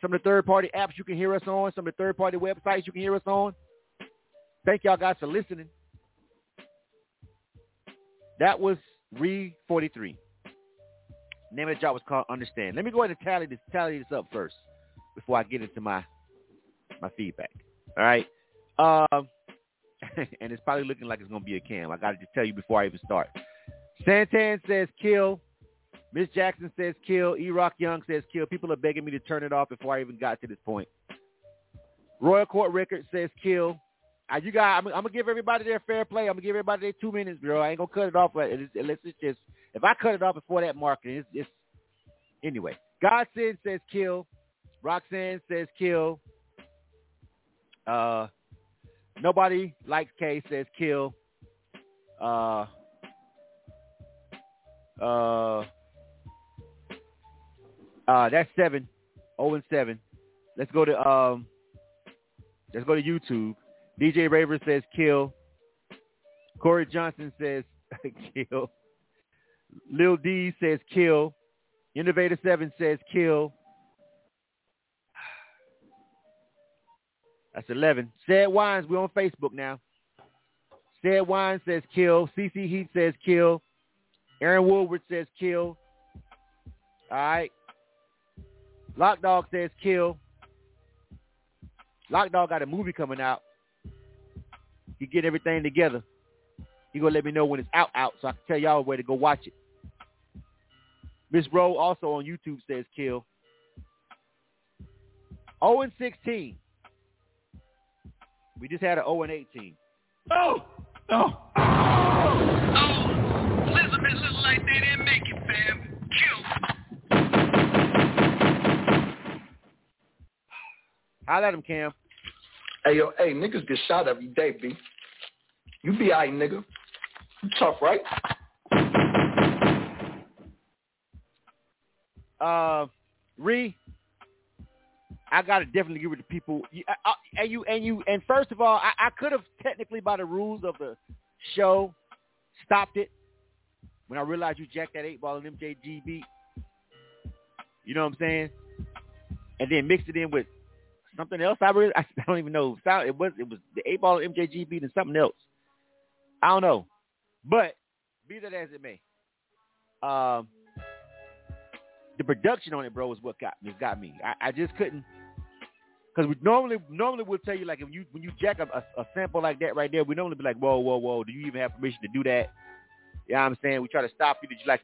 Some of the third-party apps you can hear us on. Some of the third-party websites you can hear us on. Thank y'all guys for listening. That was Re43. Name of the job was called Understand. Let me go ahead and tally this up first before I get into my feedback. All right. And it's probably looking like it's going to be a cam. I got to just tell you before I even start. Santan says kill. Miss Jackson says kill. E-Rock Young says kill. People are begging me to turn it off before I even got to this point. Royal Court Records says kill. I'm going to give everybody their fair play. I'm going to give everybody their 2 minutes, bro. I ain't going to cut it off. If I cut it off before that marking, it's anyway. Godson says kill. Roxanne says kill. Nobody Likes K says kill. That's 7. 0 and 7. Let's go to YouTube. DJ Raver says kill. Corey Johnson says kill. Lil D says kill. Innovator 7 says kill. That's 11. Said Wines, we're on Facebook now. Said Wines says kill. CC Heat says kill. Aaron Woodward says kill. All right. Lockdog says kill. Lockdog got a movie coming out. He get everything together. He gonna let me know when it's out, so I can tell y'all where to go watch it. Miss Rowe also on YouTube says kill. 0 and 16. We just had an 0 and 18. Oh! Oh! Oh! Oh! Elizabeth look like they didn't make it, fam. Kill. Holla at him, Cam. Hey, yo, hey, niggas get shot every day, B. You be all right, nigga. You tough, right? I gotta definitely agree with the people. And first of all, I could have technically, by the rules of the show, stopped it when I realized you jacked that 8-ball and MJG beat. You know what I'm saying? And then mixed it in with something else. I don't even know. It was the 8-ball and MJG beat and something else. I don't know. But be that as it may, the production on it, bro, is what got me. I just couldn't. Because we normally we'll tell you, like, when you jack a sample like that right there, we normally be like, whoa, do you even have permission to do that? You know what I'm saying? We try to stop you. Did you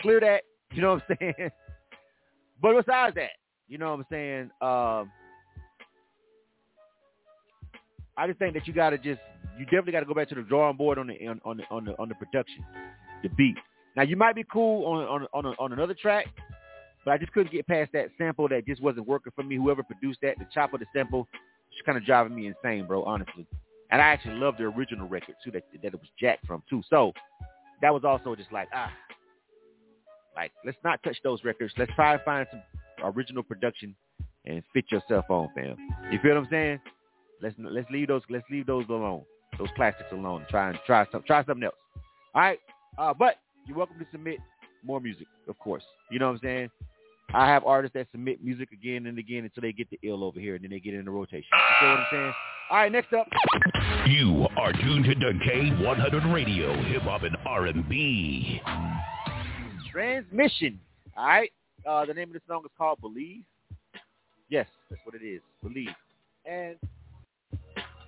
clear that? You know what I'm saying? But besides that, you know what I'm saying? I just think that you definitely got to go back to the drawing board on the production, the beat. Now, you might be cool on another track, but I just couldn't get past that sample that just wasn't working for me. Whoever produced that, the chop of the sample, just kind of driving me insane, bro, honestly. And I actually love the original record, too, that it was jacked from, too. So that was also just like, let's not touch those records. Let's try and find some original production and fit yourself on, fam. You feel what I'm saying? Let's leave those alone, those classics alone. Try something else. All right, but you're welcome to submit more music, of course. You know what I'm saying? I have artists that submit music again and again until they get the ill over here, and then they get in the rotation. You see what I'm saying? All right, next up. You are tuned to K100 Radio, hip-hop and R&B. Transmission. All right. The name of the song is called Believe. Yes, that's what it is, Believe. And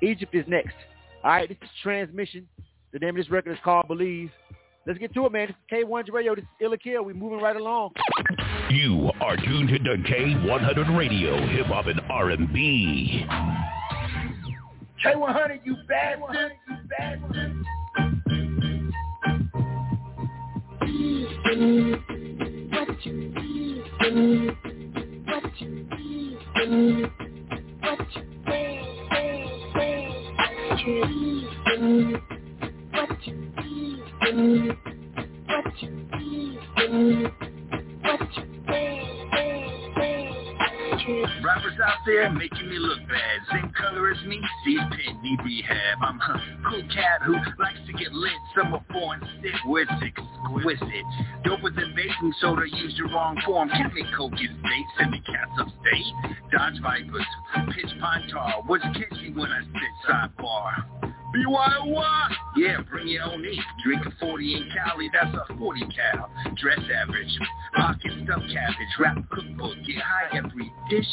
Egypt is next. All right, this is Transmission. The name of this record is called Believe. Let's get to it, man. This is K100 Radio. This is ILL or KILL. We're moving right along. You are tuned to K100 Radio, hip-hop and R&B. K100, you bad one. You bad one. What you feel? What you feel? What you feel? Rappers out there making me look bad. Same color as me, see a pit, need rehab. I'm a cool cat who likes to get lit. Some are born sick, we're sick, exquisite. Doper than baking soda, used the wrong form. Can't make coke in bait, send me cats upstate. Dodge Vipers, pitch pine tar. Was kitschy when I sit sidebar. BYOY! Yeah, bring your own ink. Drink a 40 in Cali, that's a 40 cal. Dress average, pocket stuffed cabbage, rap cookbook, get high every dish.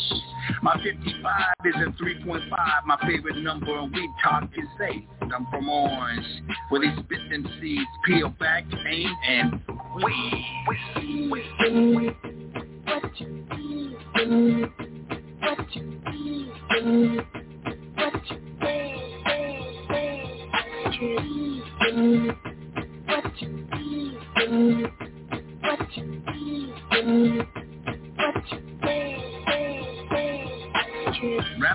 My 55 is a 3.5, my favorite number, and we talk is 8. I'm from Orange, where they spit them seeds, peel back, aim, and wee. What you do? What you do? What you do? What you do? What you do? What you do? What you do? Rap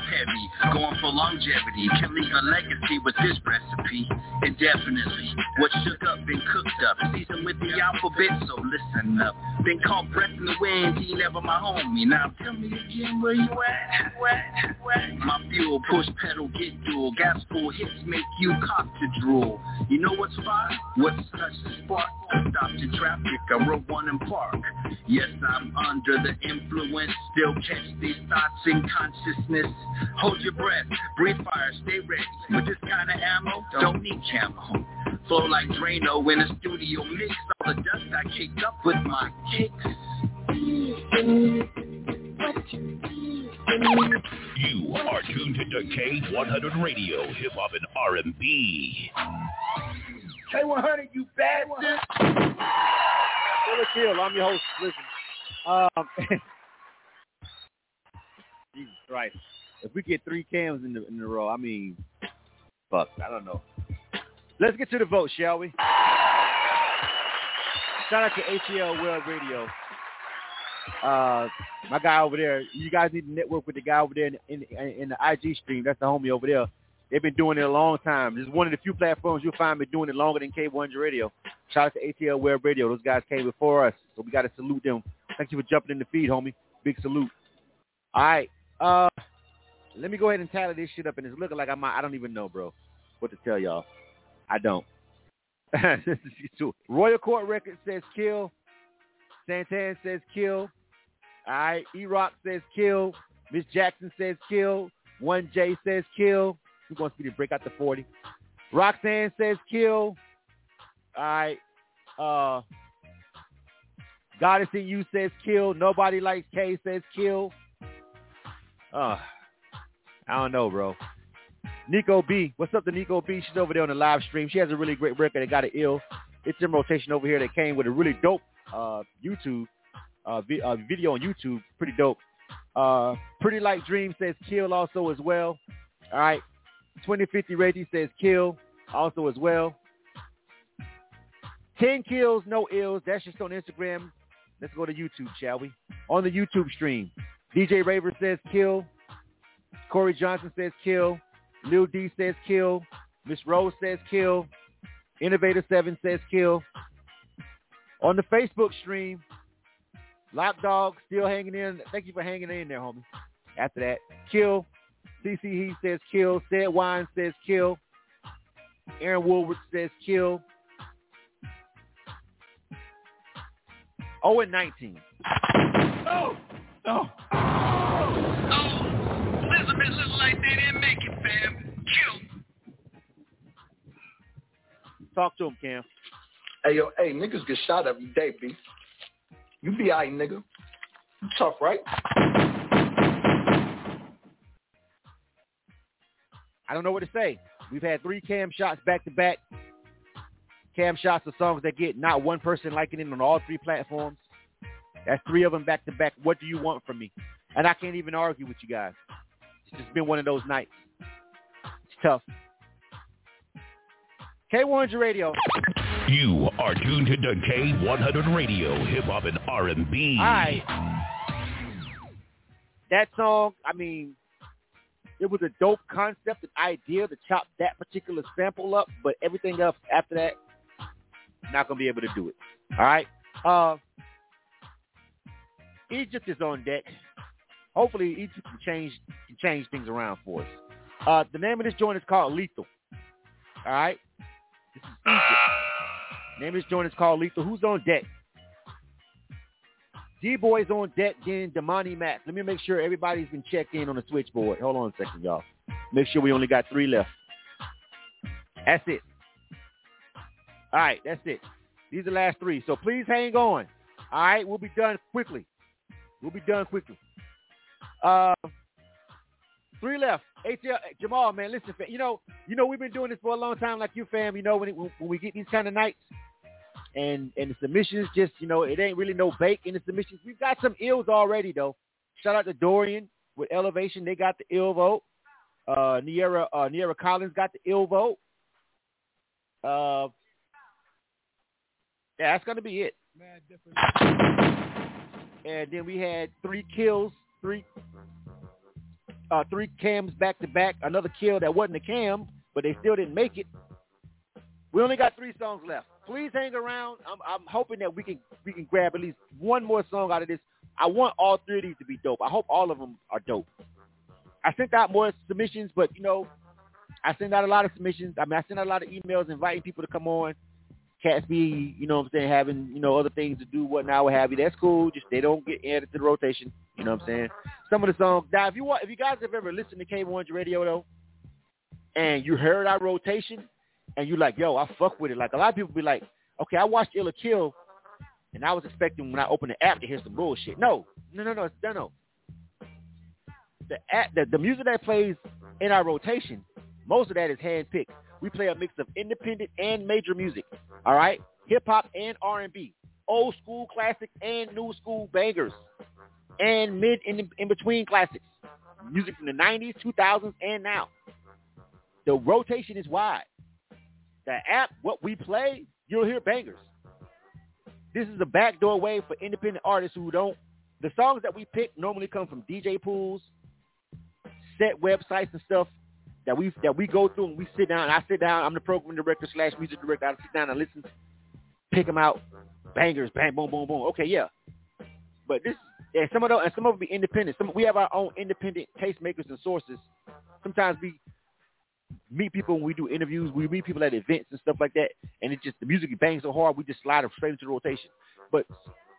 heavy, going for longevity. Can leave a legacy with this recipe indefinitely. What's shook up and cooked up, seasoned with the alphabet, so listen up. Been called breath in the wind, he never my homie. Now tell me again where you at, My fuel, push pedal, get dual. Gas full hits make you cock to drool. You know what's fine? What's touched the spark? Stopped in traffic, I wrote one in park. Yes, I'm under the influence. Still catch these thoughts in consciousness. Hold your breath, breathe fire, stay ready. With this kind of ammo, don't need camo. Flow like Drano in a studio mix. All the dust I kicked up with my kicks. You are tuned to K100 Radio, Hip Hop and R&B. K100, you bad one. Kill. I'm your host. Listen, Jesus Christ, if we get 3 cams in a row, I mean, fuck, I don't know. Let's get to the vote, shall we? Shout out to ATL World Radio. My guy over there, you guys need to network with the guy over there in the IG stream. That's the homie over there. They've been doing it a long time. This is one of the few platforms you'll find me doing it longer than K100 Radio. Shout out to ATL World Radio. Those guys came before us, so we got to salute them. Thank you for jumping in the feed, homie. Big salute. All right. Let me go ahead and tally this shit up, and it's looking like I don't even know, bro, what to tell y'all. I don't. Royal Court Records says kill. Santan says kill. All right. E-Rock says kill. Miss Jackson says kill. 1J says kill. Who wants me to break out the 40? Roxanne says kill. All right. Goddess in You says kill. Nobody Likes K says kill. I don't know, bro. Nico B. What's up to Nico B? She's over there on the live stream. She has a really great record that got it ill. It's in rotation over here that came with a really dope YouTube video on YouTube. Pretty dope. Pretty Like Dream says kill also as well. All right. 2050 Reggie says kill also as well. 10 kills, no ills. That's just on Instagram. Let's go to YouTube, shall we? On the YouTube stream. DJ Raver says kill. Corey Johnson says kill. Lil D says kill. Miss Rose says kill. Innovator7 says kill. On the Facebook stream, Lapdog still hanging in. Thank you for hanging in there, homie. After that, kill. CC He says kill. Said Wine says kill. Aaron Woolworth says kill. 0-19. Oh! Oh! Oh! Elizabeth looks like they didn't make it, fam. Kill! Talk to him, Cam. Hey, yo, hey, niggas get shot every day, B. You be aight, nigga. You tough, right? I don't know what to say. We've had 3 cam shots back to back. Cam shots are songs that get not one person liking it on all 3 platforms. That's 3 of them back to back. What do you want from me? And I can't even argue with you guys. It's just been one of those nights. It's tough. K100 Radio. You are tuned to K100 Radio, Hip Hop and R&B. All right. That song, I mean, It was a dope concept, an idea to chop that particular sample up, but everything else after that, not going to be able to do it. All right? Egypt is on deck. Hopefully, Egypt can change things around for us. The name of this joint is called Lethal. All right? This is Egypt. The name of this joint is called Lethal. Who's on deck? D-Boy's on deck, then Damani Mack. Let me make sure everybody's been checked in on the switchboard. Hold on a second, y'all. Make sure we only got 3 left. That's it. All right, that's it. These are the last 3, so please hang on. All right, we'll be done quickly. We'll be done quickly. 3 left. ATL, Jamal, man, listen, fam. You know, we've been doing this for a long time, like you, fam. You know, when we get these kind of nights, and the submissions just, you know, it ain't really no bake in the submissions. We've got some ills already, though. Shout out to Dorian with Elevation. They got the ill vote. Nyaira Collins got the ill vote. Yeah, that's going to be it. And then we had 3 kills, three cams back to back. Another kill that wasn't a cam, but they still didn't make it. We only got 3 songs left. Please hang around. I'm hoping that we can grab at least one more song out of this. I want all 3 of these to be dope. I hope all of them are dope. I sent out more submissions, but you know, I sent out a lot of submissions. I mean, I sent out a lot of emails inviting people to come on. Cats be, you know what I'm saying, having, you know, other things to do, whatnot, what have you. That's cool. Just they don't get added to the rotation. You know what I'm saying? Some of the songs. Now, if you guys have ever listened to K100 Radio though, and you heard our rotation, and you like, yo, I fuck with it. Like, a lot of people be like, okay, I watched ILL or KILL, and I was expecting when I opened the app to hear some bullshit. No. The music that plays in our rotation, most of that is hand-picked. We play a mix of independent and major music, all right? Hip-hop and R&B, old school classics and new school bangers, and in-between classics, music from the 90s, 2000s, and now. The rotation is wide. The app, what we play, you'll hear bangers. This is a backdoor way for independent artists who don't. The songs that we pick normally come from DJ pools, set websites and stuff that we go through and we sit down. I sit down. I'm the program director / music director. I sit down and listen, pick them out, bangers, bang, boom, boom, boom. Okay, yeah. But this and some of them be independent. We have our own independent tastemakers and sources. Sometimes we meet people when we do interviews. We meet people at events and stuff like that. And it just, the music bangs so hard, we just slide them straight into the rotation. But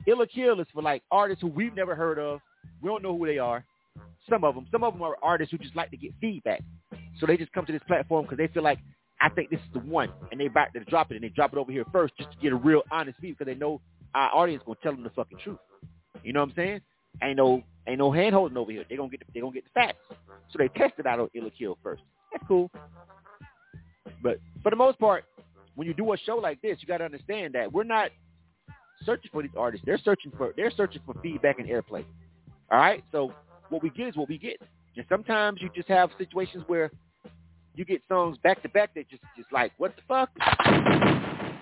ILL or KILL is for like artists who we've never heard of. We don't know who they are. Some of them are artists who just like to get feedback. So they just come to this platform because they feel like, I think this is the one. And they're about to drop it, and they drop it over here first just to get a real honest feed, because they know our audience going to tell them the fucking truth. You know what I'm saying? Ain't no hand holding over here. They gonna get the facts. So they test it out on ILL or KILL first. That's cool. But for the most part, when you do a show like this, you got to understand that we're not searching for these artists. They're searching for feedback and airplay. All right? So what we get is what we get. And sometimes you just have situations where you get songs back to back that just like, what the fuck?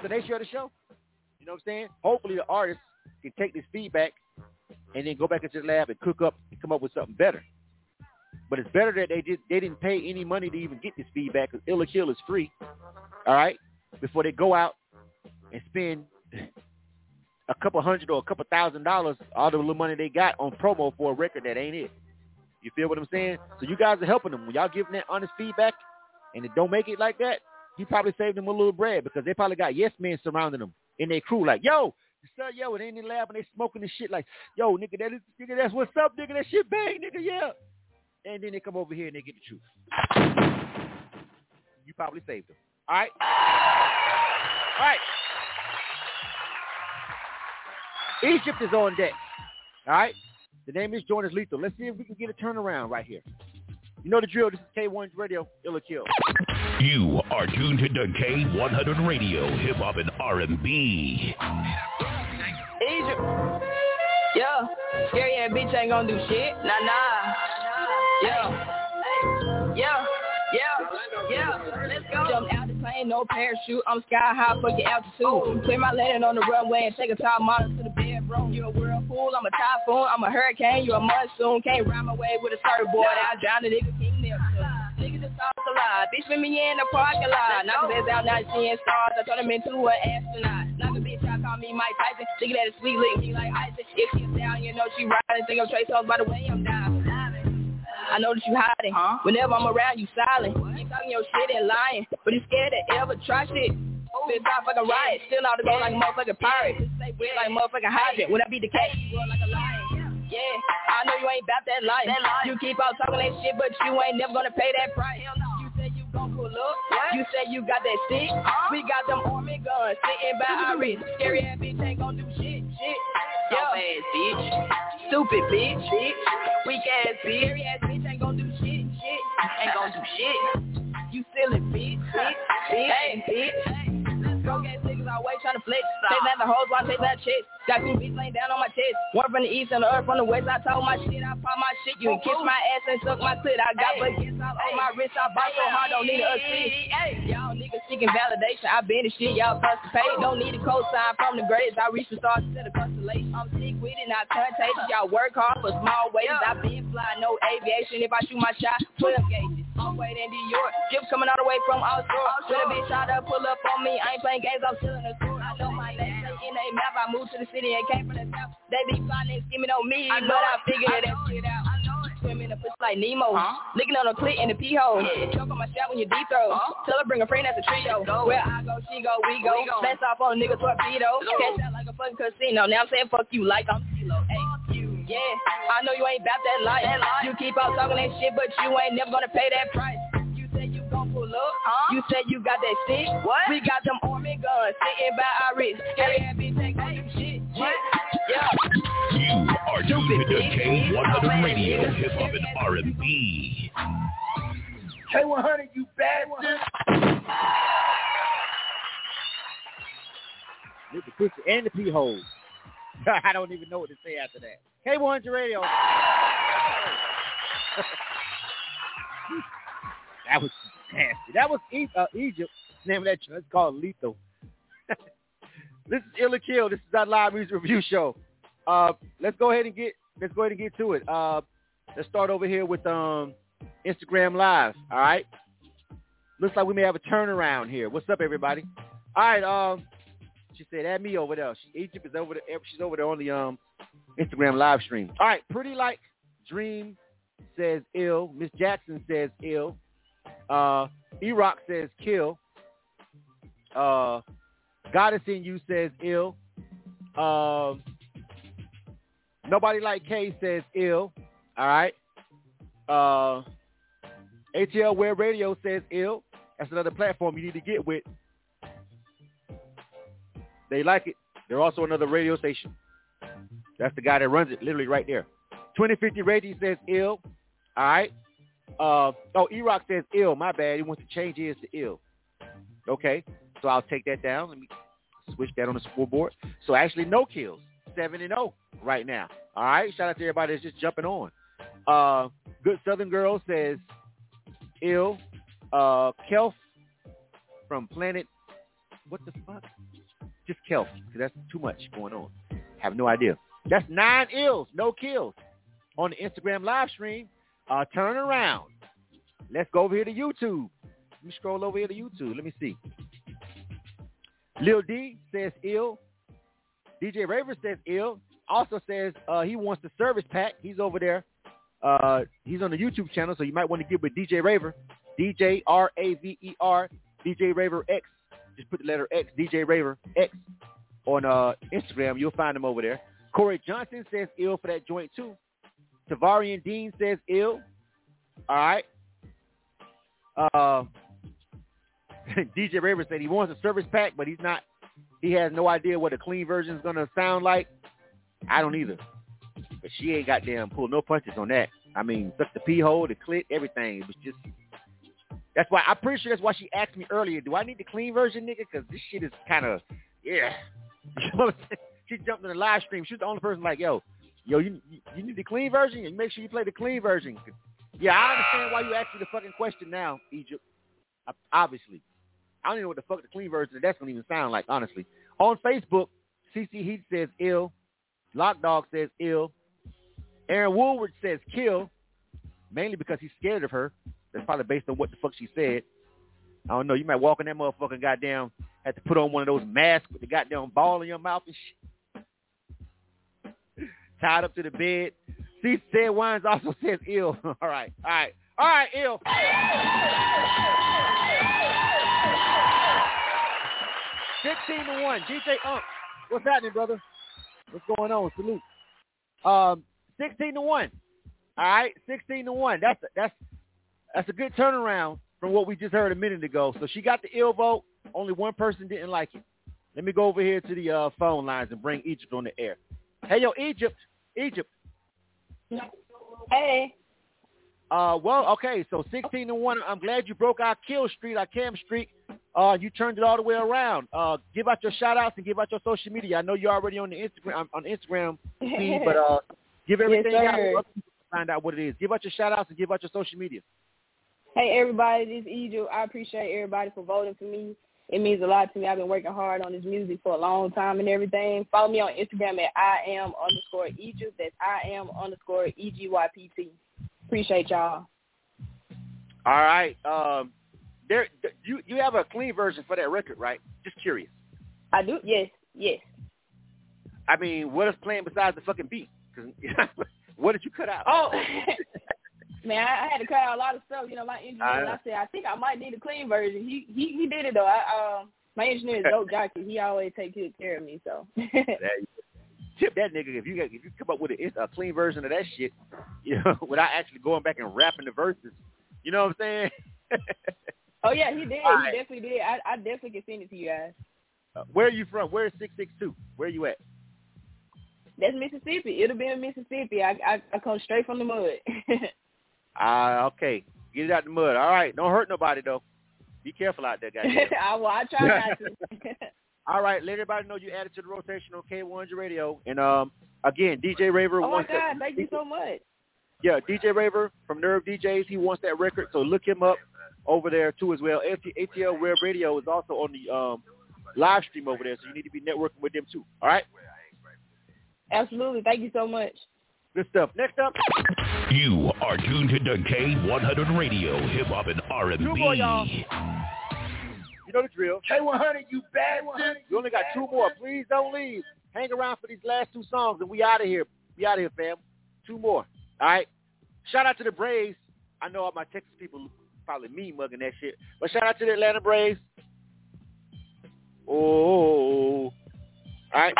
So they share the show. You know what I'm saying? Hopefully the artists can take this feedback and then go back into the lab and cook up and come up with something better. But it's better that they didn't pay any money to even get this feedback, because ILL or KILL is free, all right, before they go out and spend a couple hundred or a couple $1,000, all the little money they got on promo for a record that ain't it. You feel what I'm saying? So you guys are helping them. When y'all giving that honest feedback and it don't make it like that, you probably saved them a little bread, because they probably got yes men surrounding them in their crew like, yo, it ain't in the lab, and they smoking this shit like, yo, nigga, that's what's up, nigga, that shit bang, nigga, yeah. And then they come over here and they get the truth. You probably saved them. All right? All right. Egypt is on deck. All right? The name is Jordan Lethal. Let's see if we can get a turnaround right here. You know the drill. This is K100 Radio, ILL or KILL. You are tuned to K100 Radio, hip-hop and R&B. Egypt. Yo. Scary-ass bitch ain't gonna do shit. Nah. Yeah, let's go. Jump out the plane, no parachute. I'm sky high, fucking altitude. Clear my landing on the runway and take a top model to the bedroom. You a whirlpool, I'm a typhoon, I'm a hurricane, you a monsoon. Can't ride my way with a surfboard. I drown a nigga, King Nip. off the lie. Bitch with me in the parking lot. Knock his ass out, now she in stars. I turn him into an astronaut. Knock a bitch out, call me Mike Tyson. Think that it's sweet lick, she like icing. If she's down, you know she riding. Think I'm Trey Songz by the way I'm down. I know that you hiding. Whenever I'm around, you silent. You talking your shit and lying, but you scared to ever try shit. Been by fucking riot, still out to go like a motherfucking pirate. Just stay weird like motherfucking hydrant. Would that be the case? You like a lion. Yeah, I know you ain't about that life. You keep on talking that shit, but you ain't never gonna pay that price. You say you gon' pull up. You say you got that stick. We got them army guns sitting by our wrist. Scary ass bitch ain't gon' do shit. Dumb ass bitch. Stupid bitch. Weak ass bitch. Scary ass bitch ain't gon' do shit. Ain't gon' do shit. You silly bitch. Hey, bitch. Broke ass niggas always tryna flex. Take that the hoes while I take that chick. Got two beats laying down on my chest. One from the east and the other from the west. I told my shit, I pop my shit. You kiss my ass and suck my clit. I got buckets all on my wrist. I bought so hard, don't need a assist. Y'all niggas seeking validation. I been the shit, y'all constipated. Don't need a cosign from the grades. I reach the stars instead of constellation. I'm sick with it, not contagious. Y'all work hard for small wages. I been fly, no aviation. If I shoot my shot, 12 gauges. I'm waiting in New York. Drips coming all the way from offshore. Should have been shot up, pull up on me. I ain't playing games, I'm still in the store. I know my name in their mouth. I moved to the city and came from the south. They be plotting and scheming on me, but I figured that shit out. I know it. Swimming in the pussy like Nemo, licking on a clit in the pee hole. Choke on my shot when you deep throw. Tell her bring a friend, that's a trio. Where I go, she go, we go. Blast off on a nigga torpedo. Catch out like a fucking casino. Now I'm saying fuck you like I'm CeeLo. Yeah, I know you ain't about that life. You keep on talking that shit, but you ain't never gonna pay that price. You say you gon' pull up. You say you got that stick. We got them army guns sitting by our wrist. Scary ass bitch ain't gon' do shit. You are tuned to K100 Radio, hip hop and R&B. K100, you bad one. With the pussy and the pee hole. I don't even know what to say after that. K100 Radio. That was nasty. That was Egypt. Name of that show. It's called Lethal. This is ILL or KILL. This is our live music review show. Let's go ahead and get to it. Let's start over here with Instagram Live. All right. Looks like we may have a turnaround here. What's up, everybody? All right. She said, "Add me over there." Egypt is over there. She's over there on the Instagram live stream. All right, Pretty Like Dream says ill. Miss Jackson says ill. E-Rock says kill. Goddess in You says ill. Nobody Like K says ill. All right. ATL World Radio says ill. That's another platform you need to get with. They like it. They're also another radio station. That's the guy that runs it, literally right there. 2050 Radio says ill. All right. E-Rock says ill. My bad. He wants to change his to ill. Okay. So I'll take that down. Let me switch that on the scoreboard. So actually, no kills. 7-0 right now. All right. Shout out to everybody that's just jumping on. Good Southern Girl says ill. Kelf from Planet. What the fuck? Just Kelf, because that's too much going on. Have no idea. That's 9 ills, no kills on the Instagram live stream. Turn around. Let's go over here to YouTube. Let me scroll over here to YouTube. Let me see. Lil D says ill. DJ Raver says ill. Also says he wants the service pack. He's over there. He's on the YouTube channel, so you might want to get with DJ Raver. DJ R-A-V-E-R. DJ Raver X. Just put the letter X, DJ Raver X, on Instagram. You'll find him over there. Corey Johnson says ill for that joint, too. Tavarian Dean says ill. All right. DJ Raver said he wants a service pack, but he's not. He has no idea what a clean version is going to sound like. I don't either. But she ain't goddamn pulled no punches on that. I mean, suck the pee hole, the clit, everything. It was just... That's why, I'm pretty sure that's why she asked me earlier, do I need the clean version, nigga? Because this shit is kind of, yeah. She jumped in the live stream. She was the only person like, yo, you need the clean version? And make sure you play the clean version. Yeah, I understand why you asked me the fucking question now, Egypt. Obviously. I don't even know what the fuck the clean version of that's going to even sound like, honestly. On Facebook, CC Heat says ill. Lockdog says ill. Aaron Woolward says kill, mainly because he's scared of her. that's probably based on what the fuck she said. I don't know. You might walk in that motherfucking goddamn, have to put on one of those masks with the goddamn ball in your mouth and shit. Tied up to the bed. See, said Wines also says ill. All right, ill. Fifteen to one. DJ Ump. What's happening, brother? What's going on? Salute. 16-1. All right, 16-1. That's a good turnaround from what we just heard a minute ago. So she got the ill vote. Only one person didn't like it. Let me go over here to the phone lines and bring Egypt on the air. Hey, yo, Egypt. Hey. Well, okay. So 16-1. I'm glad you broke our kill streak, our cam streak. You turned it all the way around. Give out your shout outs and give out your social media. I know you're already on the Instagram, feed, but give everything out. Find out what it is. Give out your shout outs and give out your social media. Hey everybody, this is Edu. I appreciate everybody for voting for me. It means a lot to me. I've been working hard on this music for a long time and everything. Follow me on Instagram at IAM_Egypt. That's IAM_EGYPT. Appreciate y'all. All right. You have a clean version for that record, right? Just curious. I do. Yes. I mean, what is playing besides the fucking beat? 'Cause, what did you cut out? Oh, man, I had to cut out a lot of stuff. You know, my engineer. I said, I think I might need a clean version. He did it though. My engineer is dope jockey. He always takes good care of me. So tip that nigga if you come up with a clean version of that shit, you know, without actually going back and rapping the verses. You know what I'm saying? Oh, yeah, he did. All right. He definitely did. I definitely can send it to you guys. Where are you from? Where is 662? Where are you at? That's Mississippi. It'll be in Mississippi. I come straight from the mud. Okay. Get it out the mud. All right. Don't hurt nobody, though. Be careful out there, guys. I try not to. All right. Let everybody know you added to the rotation on K100 Radio. And, again, DJ Raver. Oh, my God. Thank you so much. Yeah, DJ Raver from Nerve DJs. He wants that record, so look him up over there, too, as well. ATL World Radio is also on the live stream over there, so you need to be networking with them, too. All right? Absolutely. Thank you so much. Good stuff. Next up. You are tuned to the K100 Radio, hip-hop and R&B. Two more, y'all. You know the drill. K100, you bad one. You only got two more. Please don't leave. Hang around for these last two songs, and we out of here. We out of here, fam. Two more. All right? Shout out to the Braves. I know all my Texas people probably me mugging that shit. But shout out to the Atlanta Braves. Oh. All right.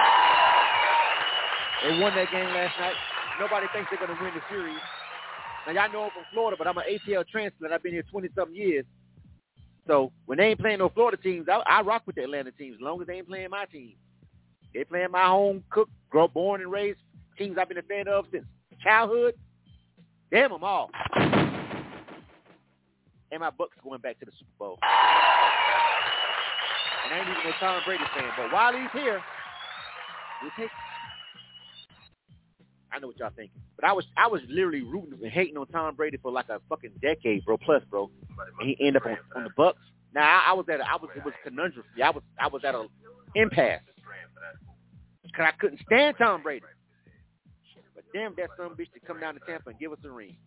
They won that game last night. Nobody thinks they're going to win the series. Now, y'all know I'm from Florida, but I'm an ATL transplant. I've been here 20-something years. So when they ain't playing no Florida teams, I rock with the Atlanta teams as long as they ain't playing my team. They playing my home cooked, born and raised teams I've been a fan of since childhood. Damn them all. And my Bucks going back to the Super Bowl. And I ain't even no Tom Brady fan. But while he's here, we'll take it. I know what y'all thinking. But I was literally rooting and hating on Tom Brady for like a fucking decade, bro, plus, bro. And he ended up on the Bucks. Now, it was a conundrum. I was at an impasse. Because I couldn't stand Tom Brady. But damn, that son of a bitch to come down to Tampa and give us a ring.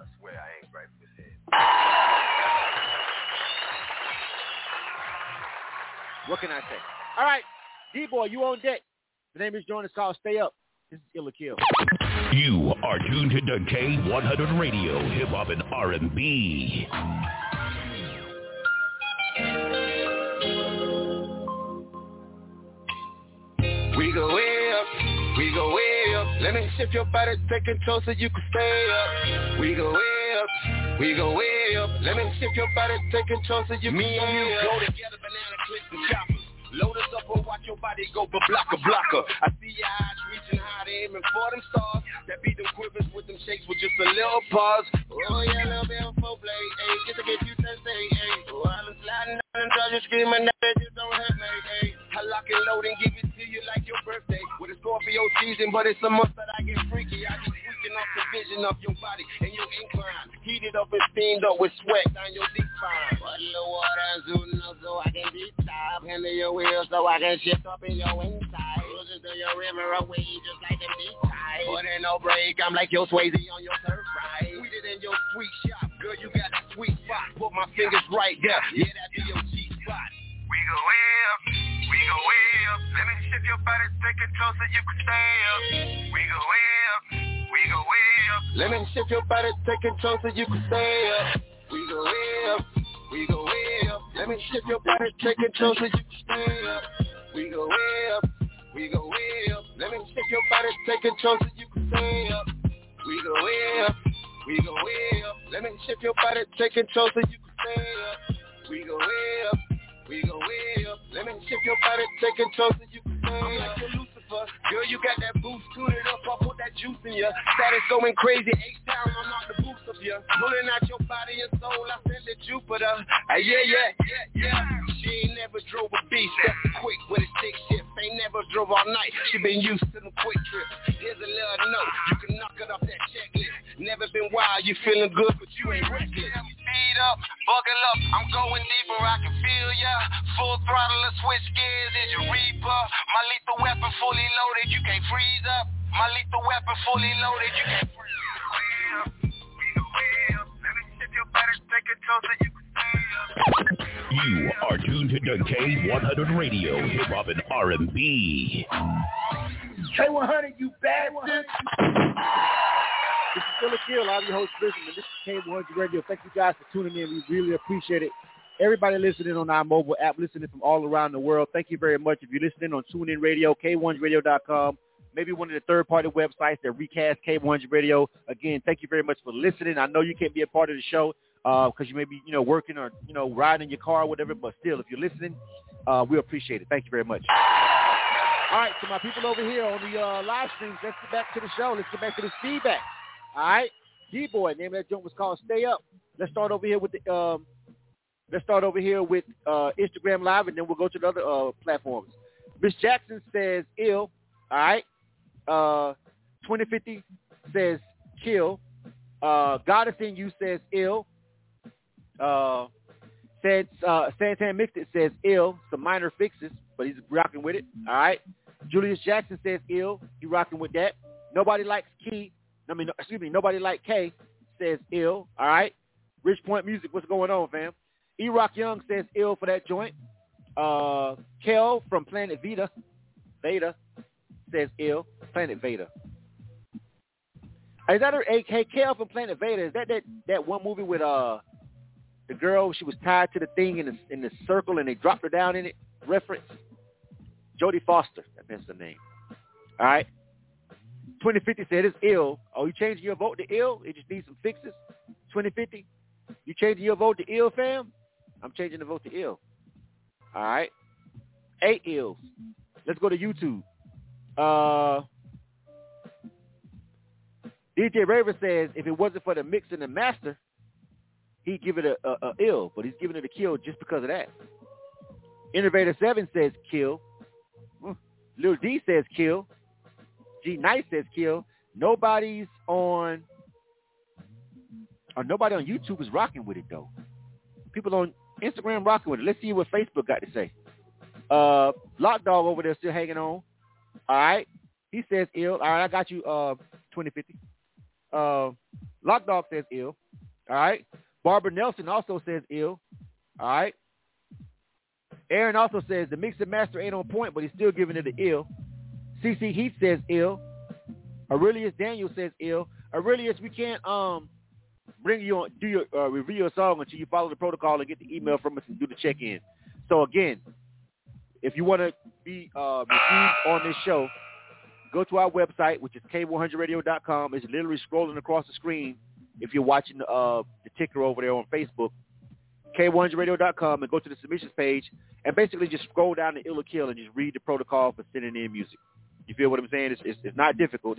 I swear I ain't right for this head. What can I say? All right, D-Boy, you on deck. The name is Jordan. It's called Stay Up. This is ILL or KILL. You are tuned to the K100 Radio, hip-hop and R&B. We go way up. We go way up. Let me shift your body, take control so you can stay up. We go way up. We go way up. Let me shift your body, take control so you me and you go together, banana clips and choppers. Load us up or watch your body go for blocker. I see your eyes reaching high, they aiming for them stars. That beat them quivers with them shakes with just a little pause. Oh yeah, little bit of foreplay, ayy. Get to get you Thursday, ayy. Oh, I'm sliding down and drive you screaming that it just don't hurt, ayy. I lock and load and give it to you like your birthday. Well, it's Scorpio season, but it's a month that I get freaky. I just freaking off the vision of your body and your incline. Heated up and steamed up with sweat down your deep spine. Bottle of water and zooting up so I can deep dive. Handle your wheels so I can shift up in your inside. Cruising through your river away just like them deep ties. Put in no break, I'm like your Swayze on your surf ride. Sweeter than your sweet shop, girl, You got a sweet spot. Put my fingers right there. Yeah, that B.O.G. spot. We go way up. We go way up. Let me shift your body. Take control so you can stay up. We go way up. We go way up. Let me shift your body. Take control so you can stay up. We go way up. We go way up. Let me shift your body. Take control so you can stay up. We go way up. We go way up. Let me shift your body. Take control so you can stay up. We go way up. We go way up. Let me shift your body, take control so you can stay up. We go way up. We go way up. Let me shift your body, take control so you can stay up. I'm like a Lucifer. Girl, you got that boost, tune it up. I put that juice in ya. Status going crazy. Eight down, I'm out the boost of ya. Pulling out your body and soul. I send it Jupiter. Yeah. She ain't never drove a beast. That's quick with a stick shift. Ain't never drove all night. She been used to them quick trips. Here's a little note. You can knock it off that checklist. Never been wild, you feeling good, but you ain't reckless. I'm speed up, buckle up, I'm going deeper, I can feel ya. Full throttle and switch gears is your reaper. My lethal weapon fully loaded, you can't freeze up. My lethal weapon fully loaded, you can't freeze up. Let me shift your body, take control so you can stay up. You are tuned to K100 Radio, hip hop and R&B. K100, you bastard. This is Still a Kill. I'm your host, Listen, and this is K100 Radio. Thank you guys for tuning in. We really appreciate it. Everybody listening on our mobile app, listening from all around the world, thank you very much. If you're listening on TuneIn Radio, K100Radio.com, maybe one of the third-party websites that recast K100 Radio. Again, thank you very much for listening. I know you can't be a part of the show because you may be, working or, riding your car or whatever, but still, if you're listening, we appreciate it. Thank you very much. All right, so my people over here on the live streams, let's get back to the show. Let's get back to the feedback. All right, D-Boy, name of that joint was called Stay Up. Let's start over here with Instagram Live, and then we'll go to the other platforms. Miss Jackson says ill. All right, 2050 says kill. Goddess in You says ill. Santan Mixed It says ill. Some minor fixes, but he's rocking with it. All right, Julius Jackson says ill. He rocking with that. Nobody likes Key. Nobody Like K says ill, all right? Rich Point Music, what's going on, fam? E-Rock Young says ill for that joint. Kel from Planet Veda says ill. Planet Veda. Is that her AK? Kel from Planet Veda, is that one movie with the girl, she was tied to the thing in the circle and they dropped her down in it? Reference. Jodie Foster, that's the name. All right? 2050 said it's ill. Oh, you changing your vote to ill? It just needs some fixes. 2050, you changing your vote to ill, fam? I'm changing the vote to ill. All right. 8 ills. Let's go to YouTube. DJ Raver says if it wasn't for the mix and the master, he'd give it a ill, but he's giving it a kill just because of that. Innovator 7 says kill. Lil D says kill. G Nice says kill. Nobody on YouTube is rocking with it though. People on Instagram rocking with it. Let's see what Facebook got to say. Lock Dog over there still hanging on. All right, he says ill. All right, I got you. 2050. Lock Dog says ill. All right, Barbara Nelson also says ill. All right, Aaron also says the mix and master ain't on point, but he's still giving it an ill. CC Heath says ill. Aurelius Daniel says ill. Aurelius, we can't bring you on, do your review your song until you follow the protocol and get the email from us and do the check-in. So again, if you want to be reviewed on this show, go to our website, which is k100radio.com. It's literally scrolling across the screen if you're watching the ticker over there on Facebook. K100radio.com, and go to the submissions page and basically just scroll down to Ill or Kill and just read the protocol for sending in music. You feel what I'm saying? It's not difficult.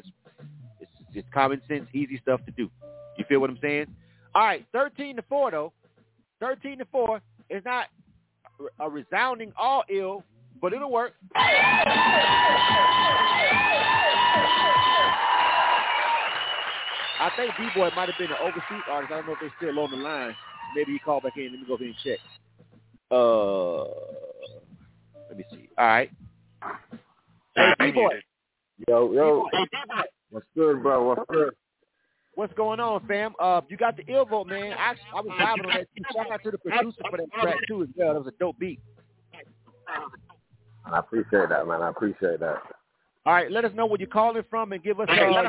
It's common sense, easy stuff to do. You feel what I'm saying? All right, 13-4 though. 13-4 is not a resounding all ill, but it'll work. I think D-Boy might have been an overseas artist. I don't know if they're still on the line. Maybe he called back in. Let me go ahead and check. Let me see. All right. Hey, D-Boy. Yo. What's good, bro? What's good? What's going on, fam? You got the ill vote, man. I was vibing on that too. Shout out to the producer for that track too as well. That was a dope beat. I appreciate that, man. I appreciate that. All right, let us know where you're calling from and give us your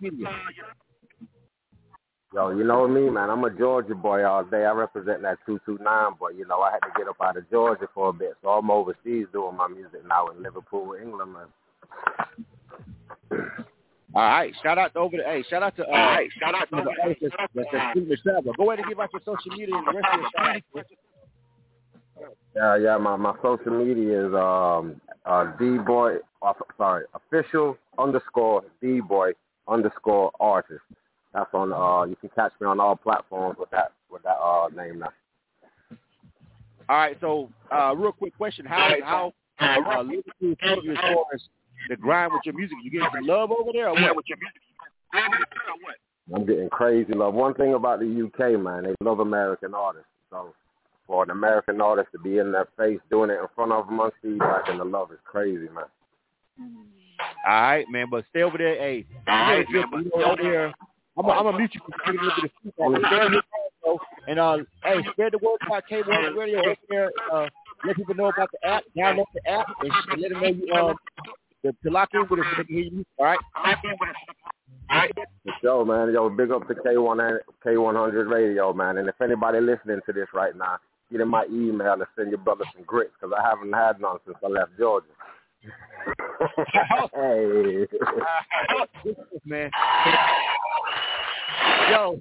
media. Yo, you know me, man. I'm a Georgia boy all day. I represent that 229, but, you know, I had to get up out of Georgia for a bit, so I'm overseas doing my music now in Liverpool, England, man. All right, shout out over to the go ahead and give out your social media and the rest of your shout-out. Yeah, my social media is D-Boy, official _ D-Boy _ artist. That's on, you can catch me on all platforms with that name now. All right, so real quick question. How Liverpool feel you as far as the grind with your music? You getting some love over there or what? With your music? I'm getting crazy love. One thing about the UK, man, they love American artists. So for an American artist to be in their face doing it in front of them on stage, I think the love is crazy, man. All right, man, but stay over there. Hey, over here. I'm going to mute you for a little bit of feedback. And, hey, spread the word about K100 Radio over there. Let people know about the app. Download the app and let them know you, to lock in with us. All right? For sure, man. Yo, big up to K100 Radio, man. And if anybody listening to this right now, get in my email and send your brother some grits because I haven't had none since I left Georgia. Hey. Man. Yo,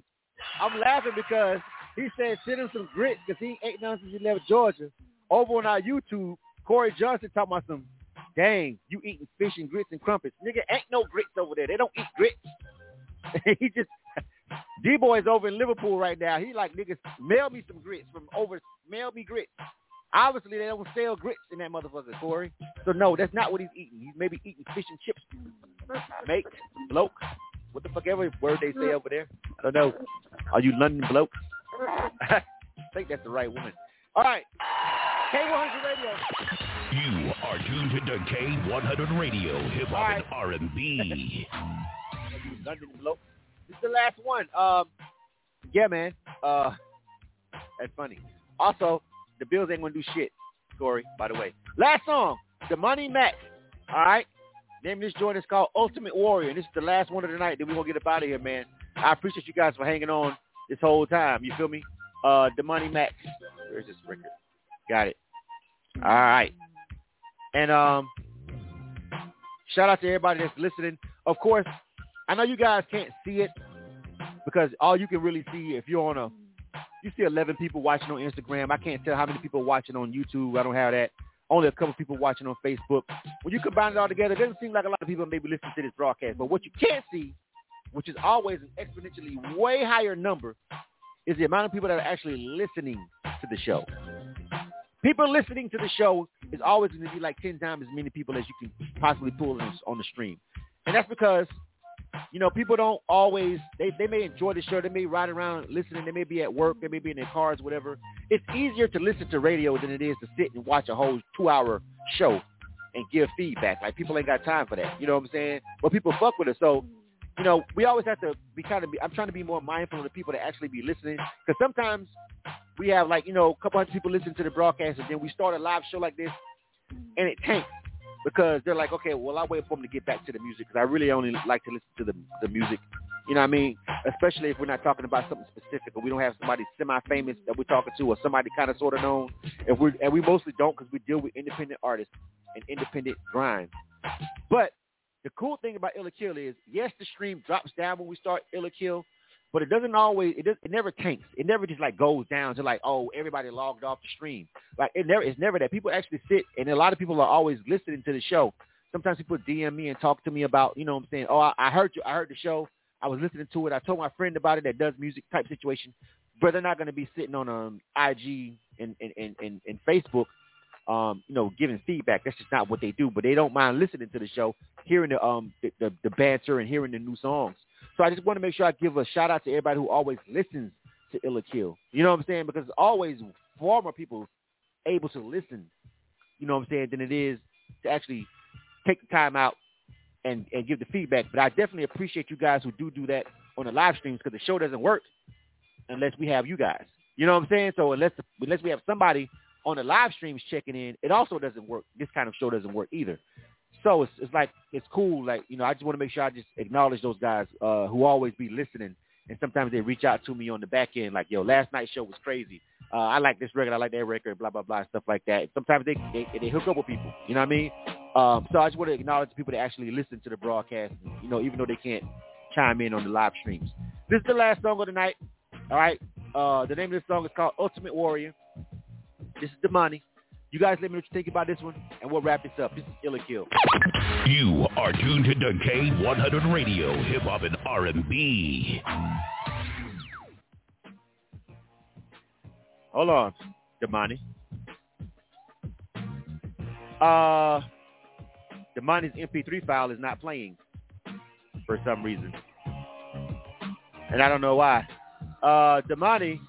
I'm laughing because he said send him some grits because he ain't none since he left Georgia. Over on our YouTube, Corey Johnson talking about some, dang, you eating fish and grits and crumpets. Nigga, ain't no grits over there. They don't eat grits. He just, D-Boy's over in Liverpool right now. He like, niggas, mail me some grits from over, mail me grits. Obviously, they don't sell grits in that motherfucker, Corey. So, no, that's not what he's eating. He's maybe eating fish and chips. Mate, bloke. What the fuck every word they say over there? I don't know. Are you London bloke? I think that's the right one. All right. K100 Radio. You are tuned into K100 Radio, hip-hop right. and R&B. London bloke. This is the last one. Yeah, man. That's funny. Also, the Bills ain't going to do shit, Corey, by the way. Last song, Damani Mack. All right? Name this joint is called Ultimate Warrior. And this is the last one of the night that we're going to get up out of here, man. I appreciate you guys for hanging on this whole time. You feel me? Damani Mack. Where's this record? Got it. All right. And shout out to everybody that's listening. Of course, I know you guys can't see it because all you can really see if you're on a, you see 11 people watching on Instagram. I can't tell how many people are watching on YouTube. I don't have that. Only a couple people watching on Facebook. When you combine it all together, it doesn't seem like a lot of people maybe listen to this broadcast. But what you can see, which is always an exponentially way higher number, is the amount of people that are actually listening to the show. People listening to the show is always going to be like 10 times as many people as you can possibly pull on the stream. And that's because, you know, people don't always, they may enjoy the show. They may ride around listening. They may be at work. They may be in their cars, whatever. It's easier to listen to radio than it is to sit and watch a whole 2-hour show and give feedback. Like, people ain't got time for that. You know what I'm saying? But people fuck with us. So, you know, we always have to be I'm trying to be more mindful of the people that actually be listening. Because sometimes we have, like, you know, a couple hundred people listen to the broadcast, and then we start a live show like this, and it tanks. Because they're like, okay, well, I'll wait for them to get back to the music because I really only like to listen to the music. You know what I mean? Especially if we're not talking about something specific or we don't have somebody semi-famous that we're talking to or somebody kind of sort of known. And we mostly don't because we deal with independent artists and independent grind. But the cool thing about ILL or KILL is, yes, the stream drops down when we start ILL or KILL, but it doesn't always, it never tanks. It never just like goes down to like, oh, everybody logged off the stream. Like it's never that. People actually sit, and a lot of people are always listening to the show. Sometimes people DM me and talk to me about, you know what I'm saying? Oh, I heard you. I heard the show. I was listening to it. I told my friend about it that does music type situation. But they're not going to be sitting on IG and Facebook, you know, giving feedback. That's just not what they do. But they don't mind listening to the show, hearing the banter and hearing the new songs. So I just want to make sure I give a shout out to everybody who always listens to ILL or KILL. You know what I'm saying? Because it's always far more people able to listen, you know what I'm saying, than it is to actually take the time out and give the feedback. But I definitely appreciate you guys who do that on the live streams, because the show doesn't work unless we have you guys. You know what I'm saying? So unless we have somebody on the live streams checking in, it also doesn't work. This kind of show doesn't work either. So it's like, it's cool. Like, you know, I just want to make sure I just acknowledge those guys who always be listening. And sometimes they reach out to me on the back end like, yo, last night's show was crazy. I like this record. I like that record, blah, blah, blah, stuff like that. Sometimes they hook up with people. You know what I mean? So I just want to acknowledge the people that actually listen to the broadcast, you know, even though they can't chime in on the live streams. This is the last song of the night. All right. The name of this song is called Ultimate Warrior. This is Damani. You guys let me know what you think about this one, and we'll wrap this up. This is ILL or KILL. You are tuned to K100 Radio, hip-hop and R&B. Hold on, Damani. Damani's MP3 file is not playing for some reason, and I don't know why. Damani,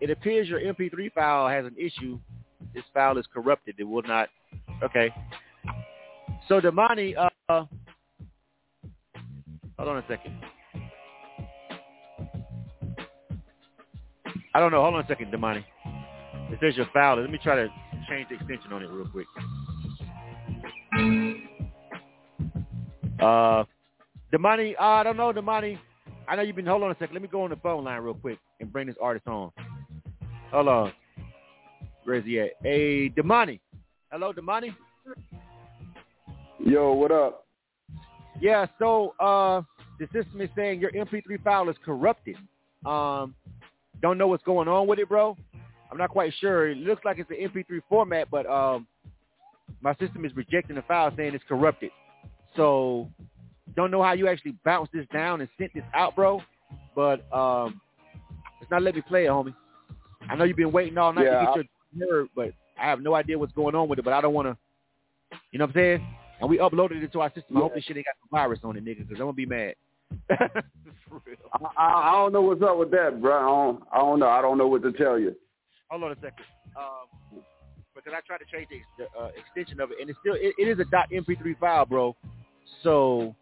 it appears your MP3 file has an issue. This file is corrupted. It will not. Okay. So Damani, hold on a second. I don't know. Hold on a second, Damani. It says your file. Let me try to change the extension on it real quick. Damani, I don't know, Damani. I know you've been. Hold on a second. Let me go on the phone line real quick and bring this artist on. Hold on. Where's he at? Hey, Damani. Hello, Damani. Yo, what up? Yeah, so the system is saying your MP3 file is corrupted. Don't know what's going on with it, bro. I'm not quite sure. It looks like it's an MP3 format, but my system is rejecting the file saying it's corrupted. So don't know how you actually bounced this down and sent this out, bro. But it's not letting me play it, homie. I know you've been waiting all night to get your nerve, but I have no idea what's going on with it, but I don't want to, you know what I'm saying? And we uploaded it to our system. I hope this shit ain't got some virus on it, nigga, because I'm going to be mad. For real. I don't know what's up with that, bro. I don't know. I don't know what to tell you. Hold on a second. Because I tried to change the extension of it, and it is a .mp3 file, bro. So,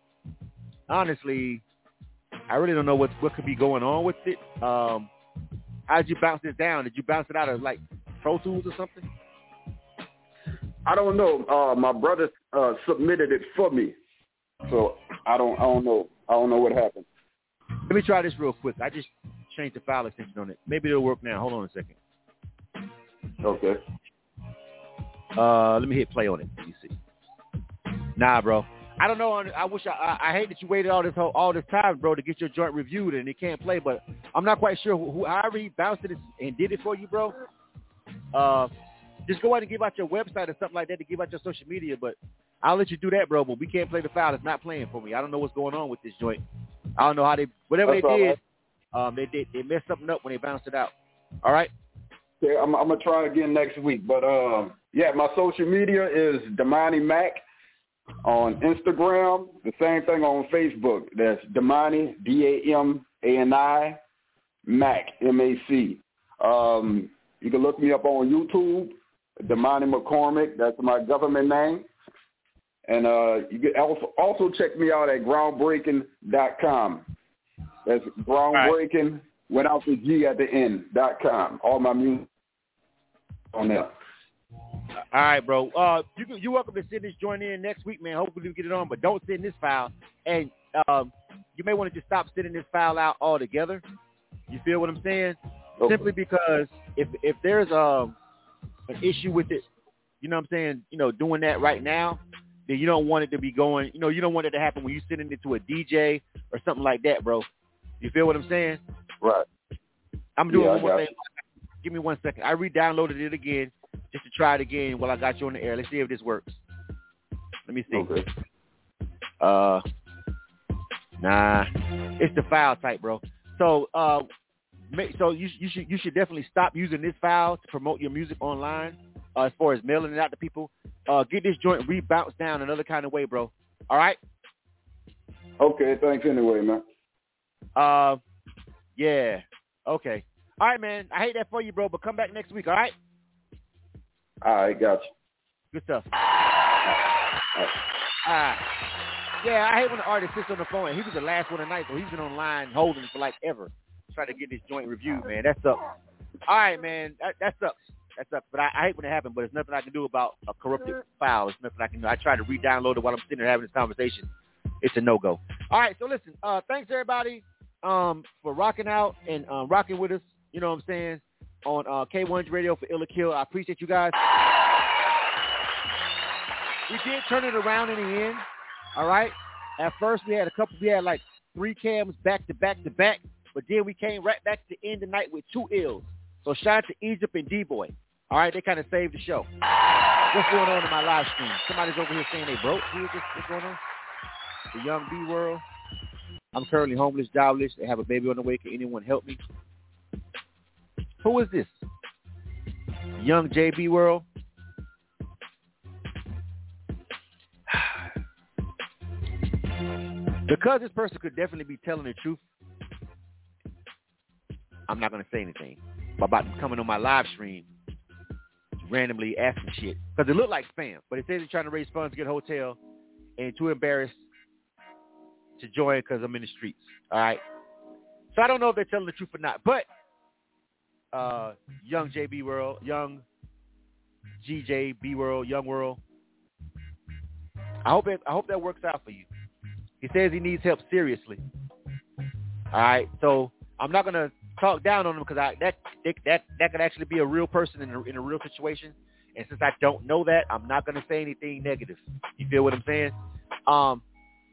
honestly, I really don't know what could be going on with it. How did you bounce this down? Did you bounce it out of, like, Pro Tools or something? I don't know. My brother submitted it for me, so I don't know. I don't know what happened. Let me try this real quick. I just changed the file extension on it. Maybe it'll work now. Hold on a second. Okay. Let me hit play on it. Let me see. Nah, bro. I don't know. I wish I hate that you waited all this time, bro, to get your joint reviewed and it can't play. But I'm not quite sure who I already bounced it and did it for you, bro. Just go ahead and give out your website or something like that to give out your social media. But I'll let you do that, bro. But we can't play the file. It's not playing for me. I don't know what's going on with this joint. I don't know how they messed something up when they bounced it out. All right. Yeah, I'm gonna try again next week. But yeah, my social media is Damani Mack. On Instagram, the same thing on Facebook. That's Damani, D-A-M-A-N-I, Mac, M-A-C. You can look me up on YouTube, Damani McCormick. That's my government name. And you can also check me out at groundbreaking.com. That's groundbreaking, right, without the G at the end, .com. All my music on there. All right, bro. You're welcome to send this joint in next week, man. Hopefully we get it on, but don't send this file. And you may want to just stop sending this file out altogether. You feel what I'm saying? Okay. Simply because if there's an issue with it, you know what I'm saying, you know, doing that right now, then you don't want it to be going, you know, you don't want it to happen when you're sending it to a DJ or something like that, bro. You feel what I'm saying? Right. I'm doing one thing. Give me 1 second. I re-downloaded it again. Just to try it again while I got you on the air. Let's see if this works. Let me see. Okay. Nah, it's the file type, bro. So, you should definitely stop using this file to promote your music online. As far as mailing it out to people, get this joint rebounced down another kind of way, bro. All right. Okay. Thanks anyway, man. Yeah. Okay. All right, man. I hate that for you, bro. But come back next week. All right. All right, gotcha. Good stuff. All right. Yeah, I hate when the artist sits on the phone. And he was the last one tonight, so he's been online holding for like ever, trying to get this joint reviewed, man. That sucks. All right, man. That sucks. That sucks. But I hate when it happened. But there's nothing I can do about a corrupted file. There's nothing I can do. I try to re-download it while I'm sitting there having this conversation. It's a no-go. All right, so listen. Thanks everybody for rocking out and rocking with us. You know what I'm saying? On K100 Radio for ILL or KILL. I appreciate you guys. We did turn it around in the end. All right. At first, we had like three cams back to back to back, but then we came right back to end the night with two ills. So shout out to Egypt and D-Boy. All right, they kind of saved the show. What's going on in my live stream? Somebody's over here saying they broke. What's going on? The young B world. I'm currently homeless, jobless. They have a baby on the way. Can anyone help me? Who is this? Young JB world. Because this person could definitely be telling the truth, I'm not going to say anything about them coming on my live stream randomly asking shit. Because it looked like spam, but it says they're trying to raise funds to get a hotel and too embarrassed to join because I'm in the streets. All right? So I don't know if they're telling the truth or not, but young JB World, young GJB World, young World, I hope that works out for you. He says he needs help seriously. All right, so I'm not gonna talk down on him because that could actually be a real person in a real situation. And since I don't know that, I'm not gonna say anything negative. You feel what I'm saying?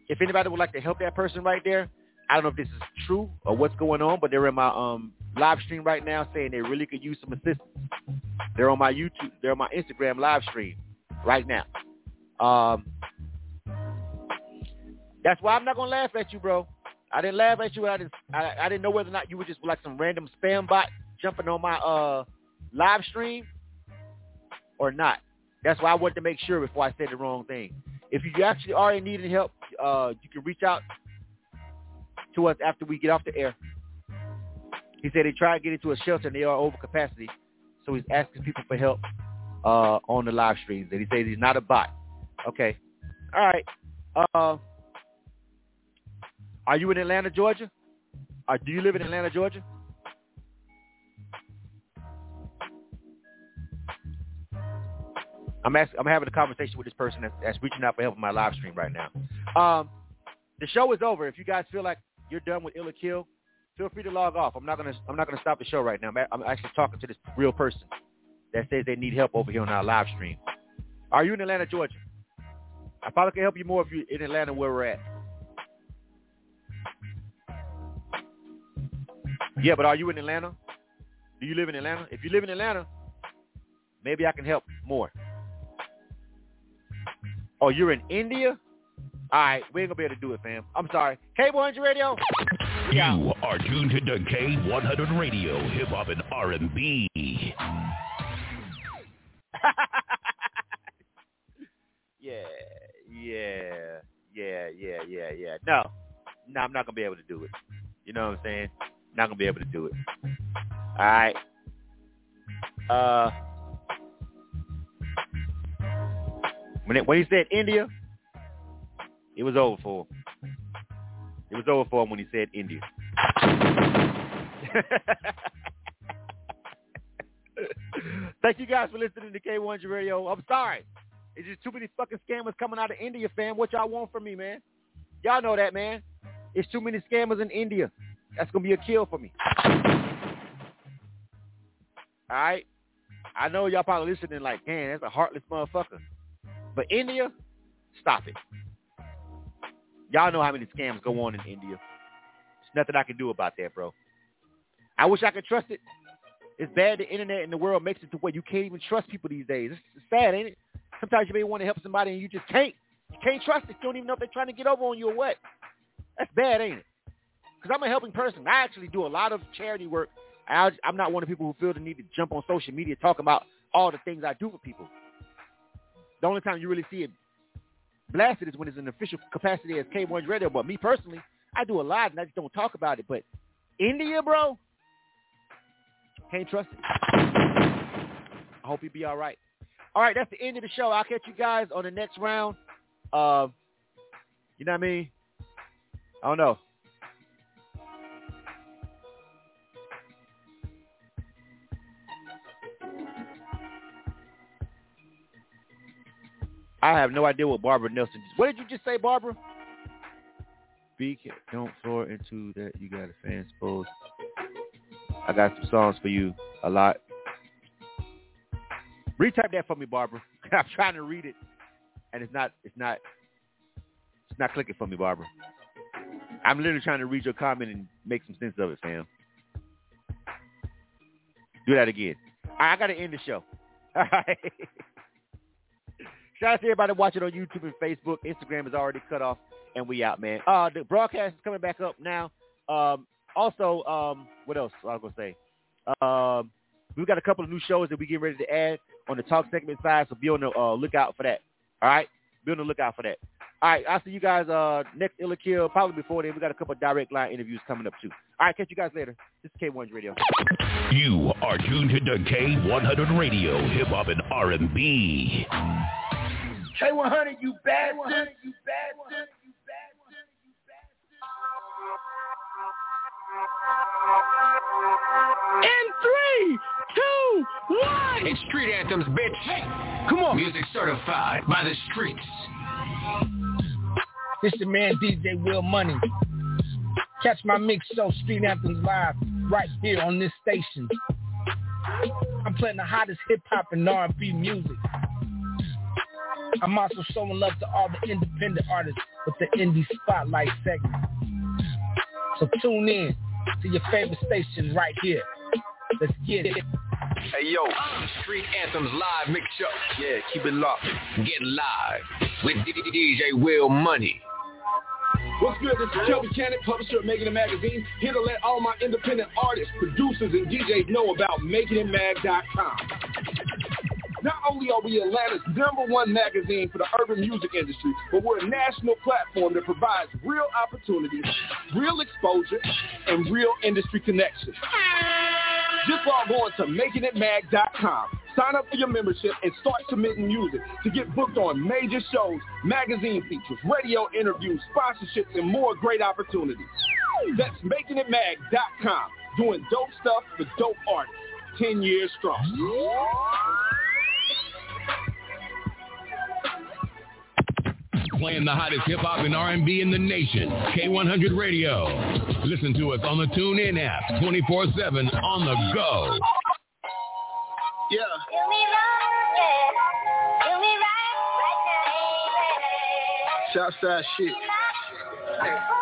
If anybody would like to help that person right there, I don't know if this is true or what's going on, but they're in my live stream right now saying they really could use some assistance. They're on my YouTube, they're on my Instagram live stream right now. That's why I'm not gonna laugh at you, bro. I didn't laugh at you. I didn't know whether or not you were just like some random spam bot jumping on my live stream or not. That's why I wanted to make sure before I said the wrong thing. If you actually already needed help, you can reach out to us after we get off the air. He said they tried to get into a shelter and they are over capacity, so he's asking people for help on the live streams. And he said he's not a bot. Okay, all right. Are you in Atlanta, Georgia? Or do you live in Atlanta, Georgia? I'm having a conversation with this person that's reaching out for help in my live stream right now. The show is over. If you guys feel like you're done with ILL or KILL, feel free to log off. I'm not gonna stop the show right now. I'm actually talking to this real person that says they need help over here on our live stream. Are you in Atlanta, Georgia? I probably can help you more if you're in Atlanta where we're at. Yeah, but are you in Atlanta? Do you live in Atlanta? If you live in Atlanta, maybe I can help more. Oh, you're in India? All right, we ain't going to be able to do it, fam. I'm sorry. K100 Radio. You are tuned to K100 Radio, hip-hop and R&B. Yeah. No, I'm not going to be able to do it. You know what I'm saying? Not going to be able to do it. All right. When he said India, it was over for him. It was over for him when he said India. Thank you guys for listening to K100 Radio. I'm sorry. It's just too many fucking scammers coming out of India, fam. What y'all want from me, man? Y'all know that, man. It's too many scammers in India. That's going to be a kill for me. All right? I know y'all probably listening like, man, that's a heartless motherfucker. But India, stop it. Y'all know how many scams go on in India. There's nothing I can do about that, bro. I wish I could trust it. It's bad the internet and the world makes it to where you can't even trust people these days. It's sad, ain't it? Sometimes you may want to help somebody and you just can't. You can't trust it. You don't even know if they're trying to get over on you or what. That's bad, ain't it? Because I'm a helping person. I actually do a lot of charity work. I'm not one of the people who feel the need to jump on social media talking about all the things I do for people. The only time you really see it blasted is when it's in official capacity as K100 Radio. But me personally, I do a lot and I just don't talk about it. But India, bro, can't trust it. I hope you be all right. All right, that's the end of the show. I'll catch you guys on the next round. You know what I mean? I don't know. I have no idea what Barbara Nelson... What did you just say, Barbara? Don't fall into that. You got a fan exposed. I got some songs for you. A lot. Retype that for me, Barbara. I'm trying to read it, and it's not clicking for me, Barbara. I'm literally trying to read your comment and make some sense of it, fam. Do that again. I got to end the show. All right. Shout out to everybody watching on YouTube and Facebook. Instagram is already cut off, and we out, man. The broadcast is coming back up now. What else I was going to say? We've got a couple of new shows that we're getting ready to add on the talk segment side, so be on the lookout for that. All right? Be on the lookout for that. All right, I'll see you guys next ILL or KILL. Probably before then, we got a couple of direct line interviews coming up, too. All right, catch you guys later. This is K100 Radio. You are tuned into K100 Radio, hip-hop and R&B. K100, you bad one. You bad one. You bad one. You bad one. In 3, 2, 1. It's Street Anthems, bitch. Hey, come on. Music certified by the streets. This your man DJ Will Money. Catch my mix show Street Anthems live right here on this station. I'm playing the hottest hip hop and R&B music. I'm also showing love to all the independent artists with the Indie Spotlight segment. So tune in to your favorite station right here. Let's get it. Hey, yo, Street Anthems live mix show. Yeah, keep it locked. Get live with DJ Will Money. What's good? This is Kelvin Cannon, publisher of Making It Magazine, here to let all my independent artists, producers, and DJs know about MakingItMag.com. Not only are we Atlanta's #1 magazine for the urban music industry, but we're a national platform that provides real opportunities, real exposure, and real industry connections. Just log on to MakingItMag.com. Sign up for your membership and start submitting music to get booked on major shows, magazine features, radio interviews, sponsorships, and more great opportunities. That's MakingItMag.com. Doing dope stuff for dope artists. 10 years strong. Playing the hottest hip-hop and R&B in the nation. K100 Radio. Listen to us on the TuneIn app, 24/7 on the go. Yeah. Do me wrong, yeah. Do me right, right now. Southside shit.